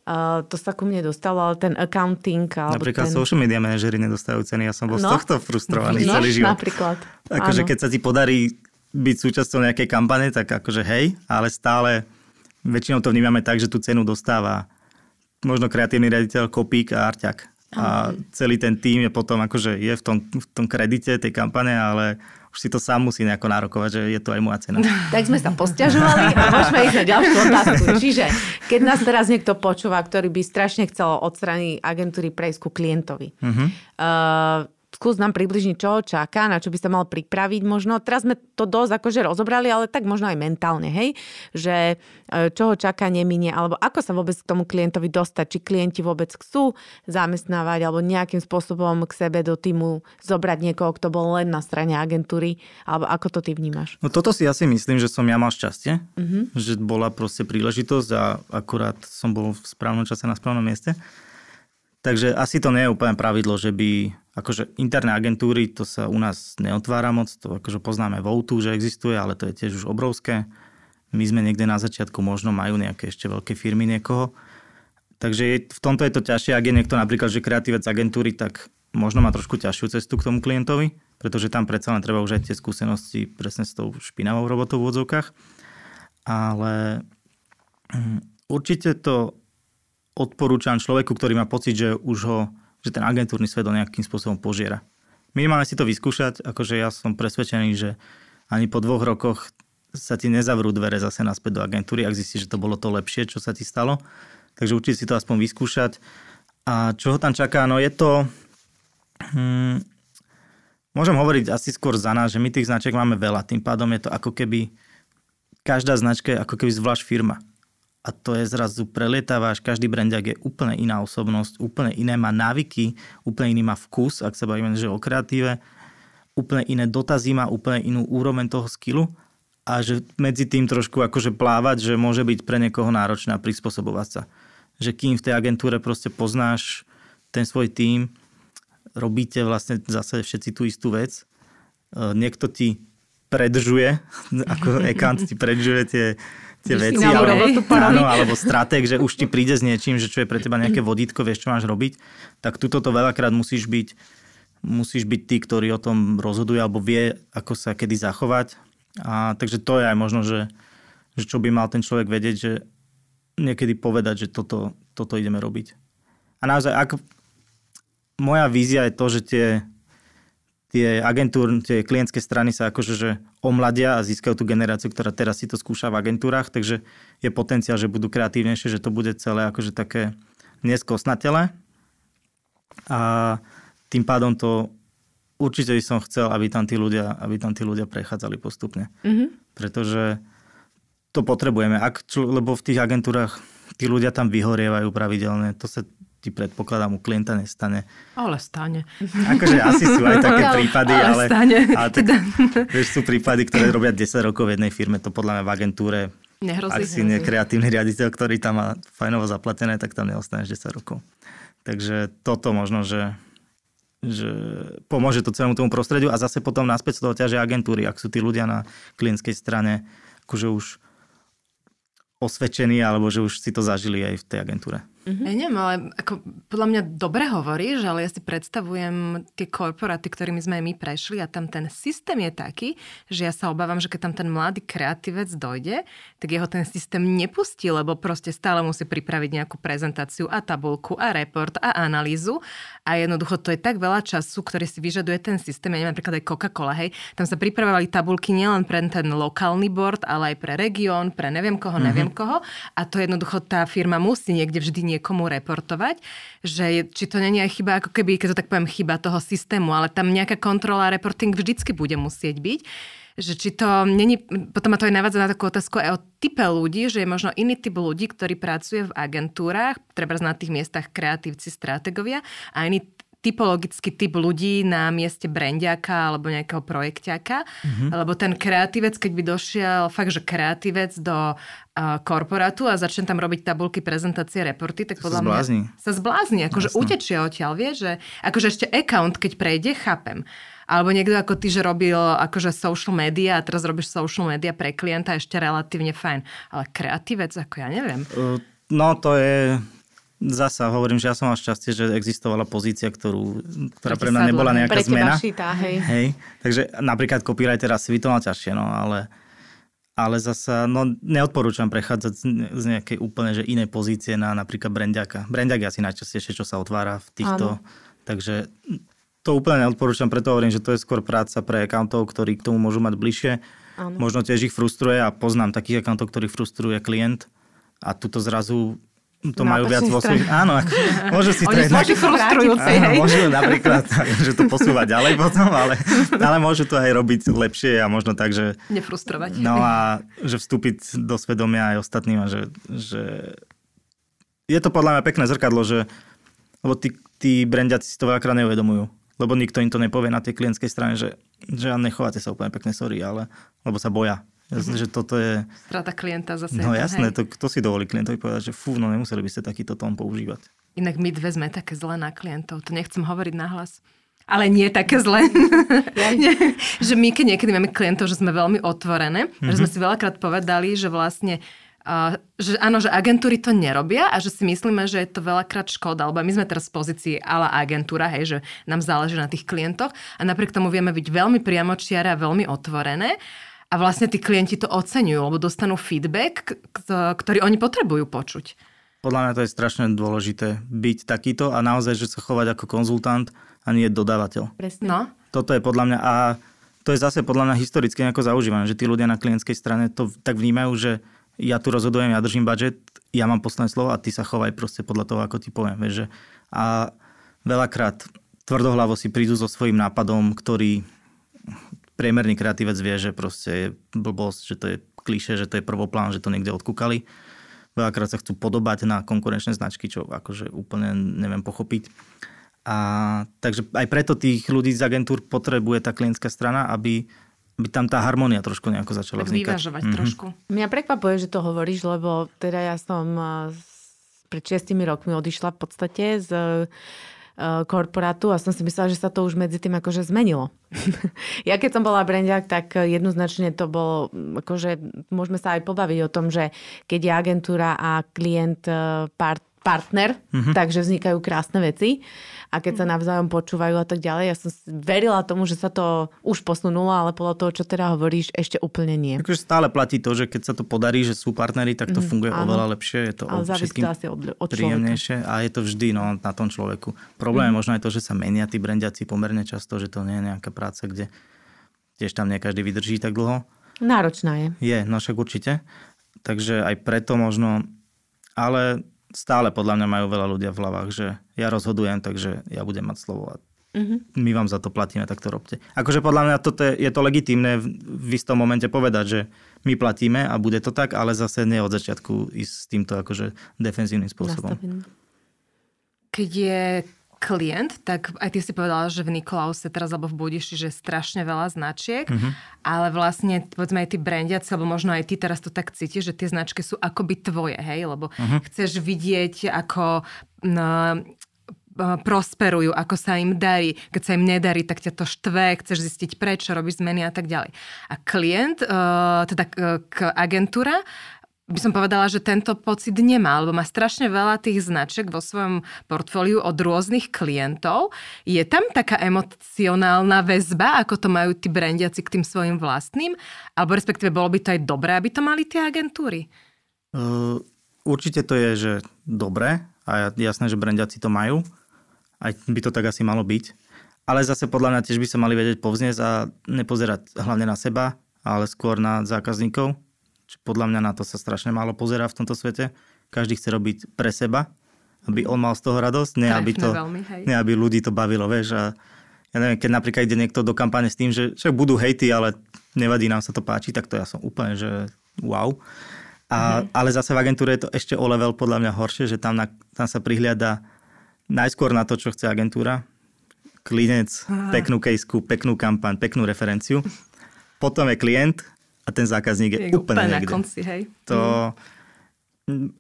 Uh, to sa ku mne dostalo, ale ten accounting... Alebo napríklad ten... social media manažery nedostajú ceny, ja som bol no. z tohto frustrovaný no, celý život. Napríklad. Akože keď sa ti podarí byť súčasťou nejakej kampane, tak akože hej, ale stále... Väčšinou to vnímame tak, že tú cenu dostáva možno kreatívny riaditeľ, kopík a arťák. A celý ten tím je potom akože je v tom, v tom kredite tej kampane, ale už si to sám musí nejako nárokovať, že je to aj moja cena. Tak sme sa posťažovali a môžeme ísť na ďalšiu otázku. Čiže keď nás teraz niekto počúva, ktorý by strašne chcel od strany agentúry prejsť ku klientovi, uh-huh. uh, skús nám približne, čo čaká, na čo by sa mal pripraviť možno. Teraz sme to dosť akože rozobrali, ale tak možno aj mentálne, hej? Že čo ho čaká, neminie, alebo ako sa vôbec k tomu klientovi dostať. Či klienti vôbec chcú zamestnávať alebo nejakým spôsobom k sebe do týmu zobrať niekoho, kto bol len na strane agentúry, alebo ako to ty vnímaš? No toto si asi myslím, že som ja mal šťastie, mm-hmm. že bola proste príležitosť a akurát som bol v správnom čase na správnom mieste. Takže asi to nie je úplne pravidlo, že by, akože interné agentúry, to sa u nás neotvára moc, to akože poznáme vé ó té, že existuje, ale to je tiež už obrovské. my sme niekde na začiatku, možno majú nejaké ešte veľké firmy niekoho. Takže v tomto je to ťažšie, ak je niekto napríklad, že kreatívec agentúry, tak možno má trošku ťažšiu cestu k tomu klientovi, pretože tam predsa len treba už aj tie skúsenosti presne s tou špinavou robotou v odzovkách. Ale určite to odporúčam človeku, ktorý má pocit, že už ho, že ten agentúrny svet ho nejakým spôsobom požiera. Minimálne si to vyskúšať, akože ja som presvedčený, že ani po dvoch rokoch sa ti nezavrú dvere zase naspäť do agentúry, ak zistíš, že to bolo to lepšie, čo sa ti stalo. Takže určite si to aspoň vyskúšať. A čo ho tam čaká? No je to... Hmm, môžem hovoriť asi skôr za nás, že my tých značiek máme veľa. Tým pádom je to ako keby... Každá značka je ako keby zvlášť firma. A to je zrazu prelietávaš, každý brandiak je úplne iná osobnosť, úplne iné má návyky, úplne iný má vkus, ak sa bavíme že o kreatíve, úplne iné dotazy má, úplne inú úroveň toho skillu a že medzi tým trošku akože plávať, že môže byť pre niekoho náročné a prispôsobovať sa. Že kým v tej agentúre proste poznáš ten svoj tím, robíte vlastne zase všetci tú istú vec, niekto ti predržuje, ako ekant ti predržuje tie tie veci, alebo, áno, alebo stratég, že už ti príde s niečím, že čo je pre teba nejaké vodítko, vieš, čo máš robiť, tak tuto to veľakrát musíš byť, musíš byť ty, ktorý o tom rozhoduje, alebo vie, ako sa kedy zachovať. A takže to je aj možno, že, že čo by mal ten človek vedieť, že niekedy povedať, že toto, toto ideme robiť. A naozaj, ak, moja vízia je to, že tie, tie agentúr, tie klientské strany sa akože že omladia a získajú tú generáciu, ktorá teraz si to skúša v agentúrach, takže je potenciál, že budú kreatívnejšie, že to bude celé akože také neskosnatele. A tým pádom to určite by som chcel, aby tam tí ľudia, aby tam tí ľudia prechádzali postupne. Mm-hmm. Pretože to potrebujeme, ak, lebo v tých agentúrach tí ľudia tam vyhorievajú pravidelne, to sa ti predpokladám, u klienta nestane. Ale stane. Akože asi sú aj také prípady, ale... ale stane. Ale tak, vieš, sú prípady, ktoré robia desať rokov v jednej firme, to podľa mňa v agentúre. Nehrozí. Ak si nekreatívny riaditeľ, ktorý tam má fajnovo zaplatené, tak tam neostaneš desať rokov. Takže toto možno, že, že pomôže to celému tomu prostrediu a zase potom naspäť z toho ťažia agentúry, ak sú tí ľudia na klientskej strane, akože už osvedčení, alebo že už si to zažili aj v tej agentúre. Mm-hmm. Ja neviem, ale ako, podľa mňa dobre hovoríš, ale ja si predstavujem tie korporáty, ktorými sme aj my prešli a tam ten systém je taký, že ja sa obávam, že keď tam ten mladý kreatívec dojde, tak jeho ten systém nepustí, lebo proste stále musí pripraviť nejakú prezentáciu a tabuľku a report a analýzu a jednoducho to je tak veľa času, ktorý si vyžaduje ten systém. Ja neviem, napríklad aj Coca-Cola, hej, tam sa pripravovali tabuľky nielen pre ten lokálny board, ale aj pre región, pre neviem koho, neviem mm-hmm. koho a to jednoducho tá firma musí niekde vždy niekomu reportovať, že je, či to nie je aj chyba, ako keby, keď to tak poviem, chyba toho systému, ale tam nejaká kontrola a reporting vždycky bude musieť byť. Že či to není, potom ma to aj navádza na takú otázku aj o type ľudí, že je možno iný typ ľudí, ktorý pracuje v agentúrách, treba na tých miestach kreatívci, stratégovia a iný typologický typ ľudí na mieste brandiaka alebo nejakého projekťaka. Mm-hmm. Lebo ten kreatívec, keď by došiel fakt, že kreatívec do uh, korporátu a začne tam robiť tabulky, prezentácie, reporty, tak podľa mňa sa zblázni. Akože utečie odtiaľ, vie, že akože ešte account, keď prejde, chápem. Alebo niekto ako ty, že robil akože social media a teraz robíš social media pre klienta ešte relatívne fajn. Ale kreatívec, ako ja neviem. No to je... Zasa hovorím, že ja som mal šťastie, že existovala pozícia, ktorú, ktorá pre mňa nebola nejaká zmena. Šitá, hej. Hej. Takže napríklad copywriter asi by to mal ťažšie, no, ale, ale zasa no, neodporúčam prechádzať z, z nejakej úplne že inej pozície na napríklad brandiaka. Brandiak je asi najčastejšie, čo sa otvára v týchto. Áno. Takže to úplne neodporúčam, preto hovorím, že to je skôr práca pre accountov, ktorí k tomu môžu mať bližšie. Áno. Možno tiež ich frustruje a poznám takých accountov, ktorých frustruje klient a tuto zrazu to no, majú viac vo svojich... Áno, ako, môžu si to... Oni sú frustrujúci, hej. Môžu napríklad, že to posúvať ďalej potom, ale, ale môžu to aj robiť lepšie a možno tak, že... Nefrustrovať. No a že vstúpiť do svedomia aj ostatným a že, že... Je to podľa mňa pekné zrkadlo, že... Lebo tí, tí brandiaci si to veľakrát neuvedomujú. Lebo nikto im to nepovie na tej klientskej strane, že, že nechováte sa úplne pekne, sorry, ale... Lebo sa boja. Jasne, že toto je... Strata klienta zase. No jasné, to, kto si dovolí klientovi povedať, že fú, no nemuseli by ste takýto tón používať. Inak my dve sme také zlé na klientov, to nechcem hovoriť nahlas. ale nie také zlé. Že my keď niekedy máme klientov, že sme veľmi otvorené, mm-hmm. že sme si veľakrát povedali, že vlastne Uh, že áno, že agentúry to nerobia a že si myslíme, že je to veľakrát škoda, lebo my sme teraz v pozícii ala agentúra, hej, že nám záleží na tých klientoch a napriek tomu vieme byť veľmi priamočiare a veľmi otvorené a vlastne tí klienti to oceňujú, lebo dostanú feedback, ktorý oni potrebujú počuť. Podľa mňa to je strašne dôležité byť takýto a naozaj, že sa chovať ako konzultant a nie dodávateľ. Presne. No. Toto je podľa mňa a to je zase podľa mňa historicky nejako zaužívané, že tí ľudia na klientskej strane to tak vnímajú, že ja tu rozhodujem, ja držím budžet, ja mám posledné slovo a ty sa chovaj proste podľa toho, ako ti poviem. Vieš, že... A veľakrát tvrdohlavo si prídu so svojím nápadom, ktorý priemerný kreatívec vie, že proste je blbosť, že to je klišé, že to je prvoplán, že to niekde odkúkali. Veľakrát sa chcú podobať na konkurenčné značky, čo akože úplne neviem pochopiť. A takže aj preto tých ľudí z agentúr potrebuje tá klientská strana, aby by tam tá harmónia trošku nejako začala tak vznikať. Vyvážovať mm-hmm. trošku. Mňa prekvapuje, že to hovoríš, lebo teda ja som pred šiestimi rokmi odišla v podstate z korporátu a som si myslela, že sa to už medzi tým akože zmenilo. Ja keď som bola brandiak, tak jednoznačne to bolo, akože môžeme sa aj pobaviť o tom, že keď je agentúra a klient part partner, mm-hmm. takže vznikajú krásne veci a keď sa navzájom počúvajú a tak ďalej. Ja som verila tomu, že sa to už posunulo, ale podľa toho, čo teda hovoríš, ešte úplne nie. Takže stále platí to, že keď sa to podarí, že sú partneri, tak to mm-hmm. funguje áno. oveľa lepšie. Je to ale všetkým asi od, od príjemnejšie a je to vždy no, na tom človeku. Problém mm-hmm. je možno aj to, že sa menia tí brandiaci pomerne často, že to nie je nejaká práca, kde tiež tam nie každý vydrží tak dlho. Náročná je. Je, no však určite. Takže aj preto možno, ale stále podľa mňa majú veľa ľudia v hlavách, že ja rozhodujem, takže ja budem mať slovo a mm-hmm. my vám za to platíme, tak to robte. Akože podľa mňa toto je, je to legitímne v istom momente povedať, že my platíme a bude to tak, ale zase nie od začiatku ísť s týmto akože defenzívnym spôsobom. Zastavím. Keď je klient, tak aj ty si povedala, že v Nikolause teraz alebo v Budiši, že je strašne veľa značiek, mm-hmm. ale vlastne povedzme aj tí brandiaci, alebo možno aj ty teraz to tak cítiš, že tie značky sú akoby tvoje, hej, lebo mm-hmm. chceš vidieť, ako no, prosperujú, ako sa im darí, keď sa im nedarí, tak ťa to štve, chceš zistiť prečo, robíš zmeny a tak ďalej. A klient, teda k agentúra, by som povedala, že tento pocit nemá, lebo má strašne veľa tých značiek vo svojom portfóliu od rôznych klientov. Je tam taká emocionálna väzba, ako to majú tí brandiaci k tým svojim vlastným? Alebo respektíve, bolo by to aj dobré, aby to mali tie agentúry? Uh, určite to je, že dobré. A jasné, že brandiaci to majú. Aj by to tak asi malo byť. Ale zase podľa mňa tiež by sa mali vedieť povzniesť a nepozerať hlavne na seba, ale skôr na zákazníkov. Podľa mňa na to sa strašne málo pozerá v tomto svete. Každý chce robiť pre seba, aby on mal z toho radosť, ne aby, to, veľmi, ne, aby ľudí to bavilo. Vieš. A ja neviem, keď napríklad ide niekto do kampane s tým, že však budú hejty, ale nevadí, nám sa to páči, tak to ja som úplne, že wow. A, mhm. Ale zase v agentúre je to ešte o level podľa mňa horšie, že tam, na, tam sa prihliada najskôr na to, čo chce agentúra. Klinec, ah. peknú kejsku, peknú kampaň, peknú referenciu. Potom je klient, a ten zákazník je, je úplne, úplne niekde. Konci, hej. To,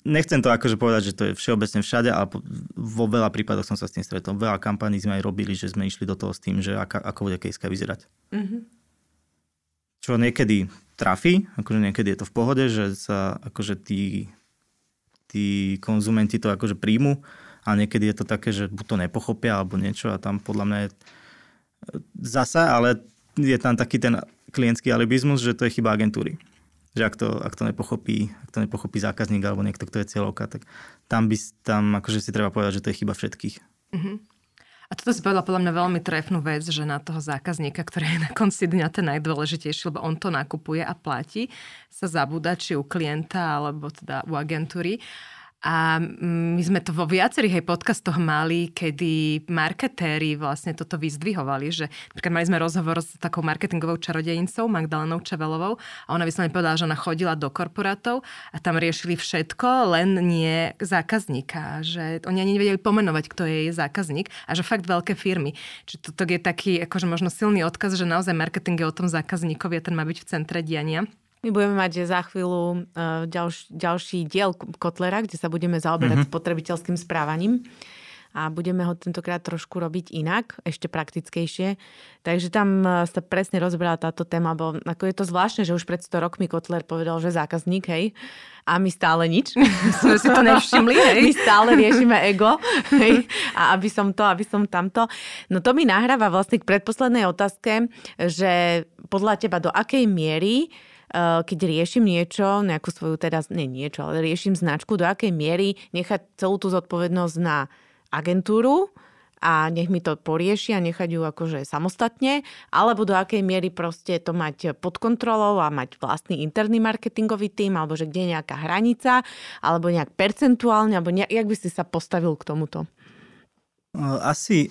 nechcem to akože povedať, že to je všeobecne všade, ale vo veľa prípadoch som sa s tým stretol. Veľa kampaní sme aj robili, že sme išli do toho s tým, že aká, ako bude kejska vyzerať. Mm-hmm. Čo niekedy trafí, akože niekedy je to v pohode, že sa akože tí, tí konzumenti to akože príjmu, a niekedy je to také, že buď to nepochopia alebo niečo a tam podľa mňa je zasa, ale je tam taký ten klientský alibizmus, že to je chyba agentúry. Že ak to, ak to, nepochopí, ak to nepochopí zákazník alebo niekto, kto je cieľovka, tak tam by tam akože si treba povedať, že to je chyba všetkých. Uh-huh. A toto si povedala podľa mňa veľmi trefnú vec, že na toho zákazníka, ktorý je na konci dňa ten najdôležitejší, lebo on to nakupuje a platí, sa zabúda či u klienta alebo teda u agentúry. A my sme to vo viacerých aj podcastoch mali, kedy marketéri vlastne toto vyzdvihovali, že napríklad mali sme rozhovor s takou marketingovou čarodejincou Magdalenou Čeveľovou a ona vyslovene povedala, že ona chodila do korporátov a tam riešili všetko, len nie zákazníka, že oni ani nevedeli pomenovať, kto je jej zákazník a že fakt veľké firmy. Čiže toto je taký akože možno silný odkaz, že naozaj marketing je o tom zákazníkovi a ten má byť v centre diania. My budeme mať za chvíľu ďalš, ďalší diel Kotlera, kde sa budeme zaoberať mm-hmm. spotrebiteľským správaním. a budeme ho tentokrát trošku robiť inak, ešte praktickejšie. Takže tam sa presne rozberala táto téma, bo ako je to zvláštne, že už pred sto rokmi Kotler povedal, že zákazník, hej, a my stále nič. Sme si to nevšimli, hej. My stále riešime ego, hej, a aby som to, aby som tamto. No to mi nahráva vlastne k predposlednej otázke, že podľa teba do akej miery keď riešim niečo, nejakú svoju teda, nie niečo, ale riešim značku, do akej miery nechať celú tú zodpovednosť na agentúru a nech mi to poriešia, nechať ju akože samostatne, alebo do akej miery proste to mať pod kontrolou a mať vlastný interný marketingový tím, alebo že kde je nejaká hranica, alebo nejak percentuálne, alebo nejak, jak by si sa postavil k tomuto? Asi,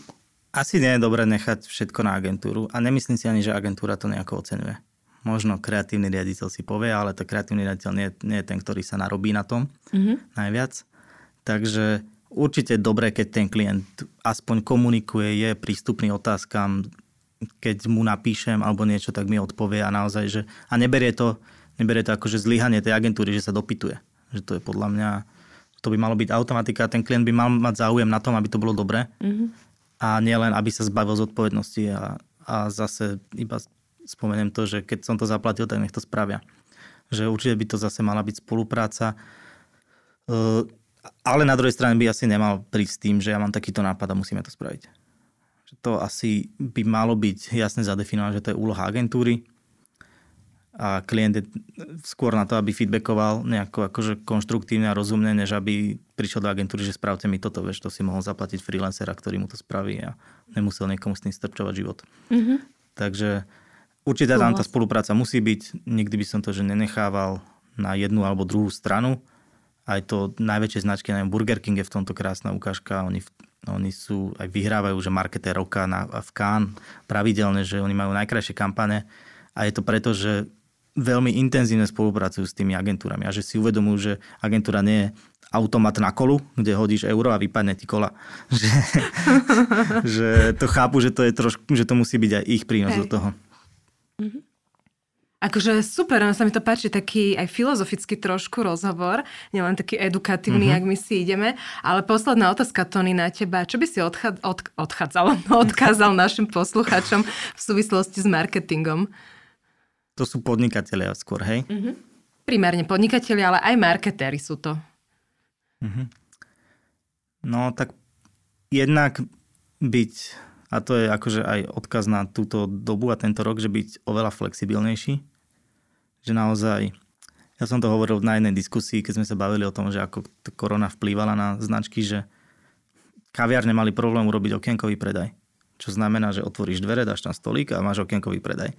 asi nie je dobré nechať všetko na agentúru a nemyslím si ani, že agentúra to nejako oceňuje. Možno kreatívny riaditeľ si povie, ale to kreatívny riaditeľ nie, nie je ten, ktorý sa narobí na tom mm-hmm. najviac. Takže určite dobre, keď ten klient aspoň komunikuje, je prístupný otázkam, keď mu napíšem alebo niečo, tak mi odpovie a naozaj, že... A neberie to, neberie to akože zlyhanie tej agentúry, že sa dopytuje. Že to je podľa mňa... To by malo byť automatika a ten klient by mal mať záujem na tom, aby to bolo dobre. Mm-hmm. A nielen, aby sa zbavil zodpovednosti a, a zase iba... Spomeniem to, že keď som to zaplatil, tak nech to spravia. Že určite by to zase mala byť spolupráca. Ale na druhej strane by asi nemal prísť s tým, že ja mám takýto nápad a musíme to spraviť. Že to asi by malo byť jasne zadefinované, že to je úloha agentúry. A klient je skôr na to, aby feedbackoval nejako akože konštruktívne a rozumne, než aby prišiel do agentúry, že spravte mi toto, vieš, to si mohol zaplatiť freelancera, ktorý mu to spraví a nemusel niekomu s tým strpčovať život. Mm-hmm. Takže... Určite tam tá spolupráca musí byť. Nikdy by som to, že nenechával na jednu alebo druhú stranu. Aj to najväčšie značky, neviem, Burger King je v tomto krásna ukážka. Oni, oni sú, aj vyhrávajú, že Marketer Roka na, v Cannes pravidelne, že oni majú najkrajšie kampane. A je to preto, že veľmi intenzívne spolupracujú s tými agentúrami. A že si uvedomujú, že agentúra nie je automat na kolu, kde hodíš euro a vypadne ti kola. Že, že to chápu, že to, je trošku, že to musí byť aj ich prínos hey. do toho. Mm-hmm. Akože super, no sa mi to páči, taký aj filozofický trošku rozhovor, nielen taký edukatívny, mm-hmm. jak my si ideme, ale posledná otázka, Tony, na teba, čo by si odchá... od... odchádzal, odkázal našim posluchačom v súvislosti s marketingom? To sú podnikatelia skôr, hej? Mm-hmm. Primárne podnikatelia, ale aj marketéri sú to. Mm-hmm. No tak jednak byť... A to je akože aj odkaz na túto dobu a tento rok, že byť oveľa flexibilnejší. Že naozaj, ja som to hovoril na jednej diskusii, keď sme sa bavili o tom, že ako korona vplývala na značky, že kaviárne mali problém urobiť okienkový predaj. Čo znamená, že otvoríš dvere, dáš tam stolík a máš okienkový predaj.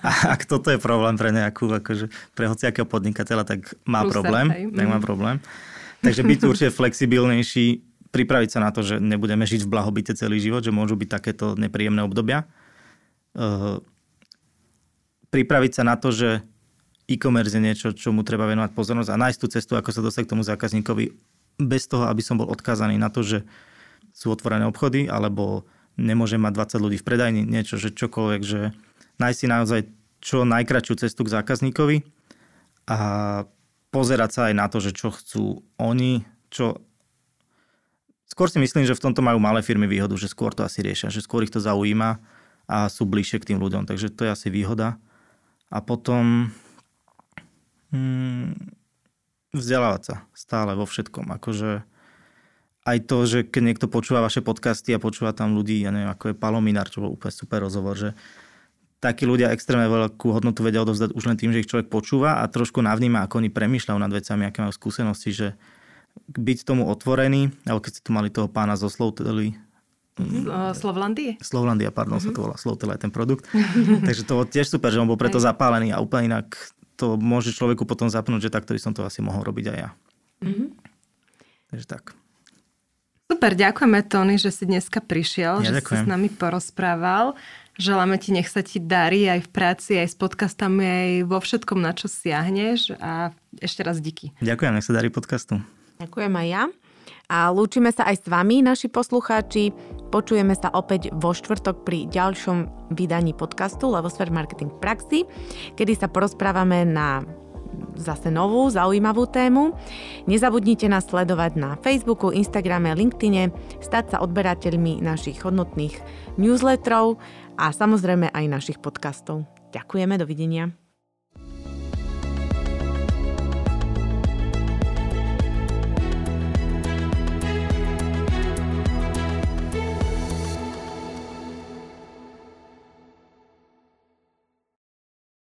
A ak toto je problém pre nejakú, akože pre hociakého podnikateľa, tak má Plus problém. Tak má problém. Takže byť určite flexibilnejší, pripraviť sa na to, že nebudeme žiť v blahobite celý život, že môžu byť takéto nepríjemné obdobia. Uh, pripraviť sa na to, že e-commerce je niečo, čomu treba venovať pozornosť a nájsť tú cestu, ako sa dostať k tomu zákazníkovi bez toho, aby som bol odkázaný na to, že sú otvorené obchody, alebo nemôžem mať dvadsať ľudí v predajni, niečo, že čokoľvek, že nájsť si naozaj čo najkračšiu cestu k zákazníkovi a pozerať sa aj na to, že čo chcú oni, čo skôr si myslím, že v tomto majú malé firmy výhodu, že skôr to asi riešia, že skôr ich to zaujíma a sú bližšie k tým ľuďom. Takže to je asi výhoda. A potom hmm, vzdelávať sa stále vo všetkom. Akože aj to, že keď niekto počúva vaše podcasty a počúva tam ľudí, ja neviem, ako je Palominár, čo bol úplne super rozhovor, že takí ľudia extrémne veľkú hodnotu vedia odovzdať už len tým, že ich človek počúva a trošku navníma, ako oni premýšľajú nad vecami, aké majú skúsenosti, že byť tomu otvorený, ale keď ste tu mali toho pána zo Slowtely... Slovlandie? Slovlandia, pardon, mm-hmm. sa to volá. Slowtela je ten produkt. Takže to tiež super, že on bol preto zapálený a úplne inak to môže človeku potom zapnúť, že takto by som to asi mohol robiť aj ja. Mm-hmm. Takže tak. Super, ďakujeme, Tony, že si dneska prišiel, ja, že ďakujem. Si s nami porozprával. Želáme ti, nech sa ti darí aj v práci, aj s podcastami, aj vo všetkom, na čo siahneš a ešte raz díky. Ďakujem, nech sa darí podcastu. Ďakujem aj ja. A lúčime sa aj s vami, naši poslucháči. Počujeme sa opäť vo štvrtok pri ďalšom vydaní podcastu Levosféra Marketing v praxi, kedy sa porozprávame na zase novú, zaujímavú tému. Nezabudnite nás sledovať na Facebooku, Instagrame, LinkedIne, stať sa odberateľmi našich hodnotných newsletterov a samozrejme aj našich podcastov. Ďakujeme, dovidenia.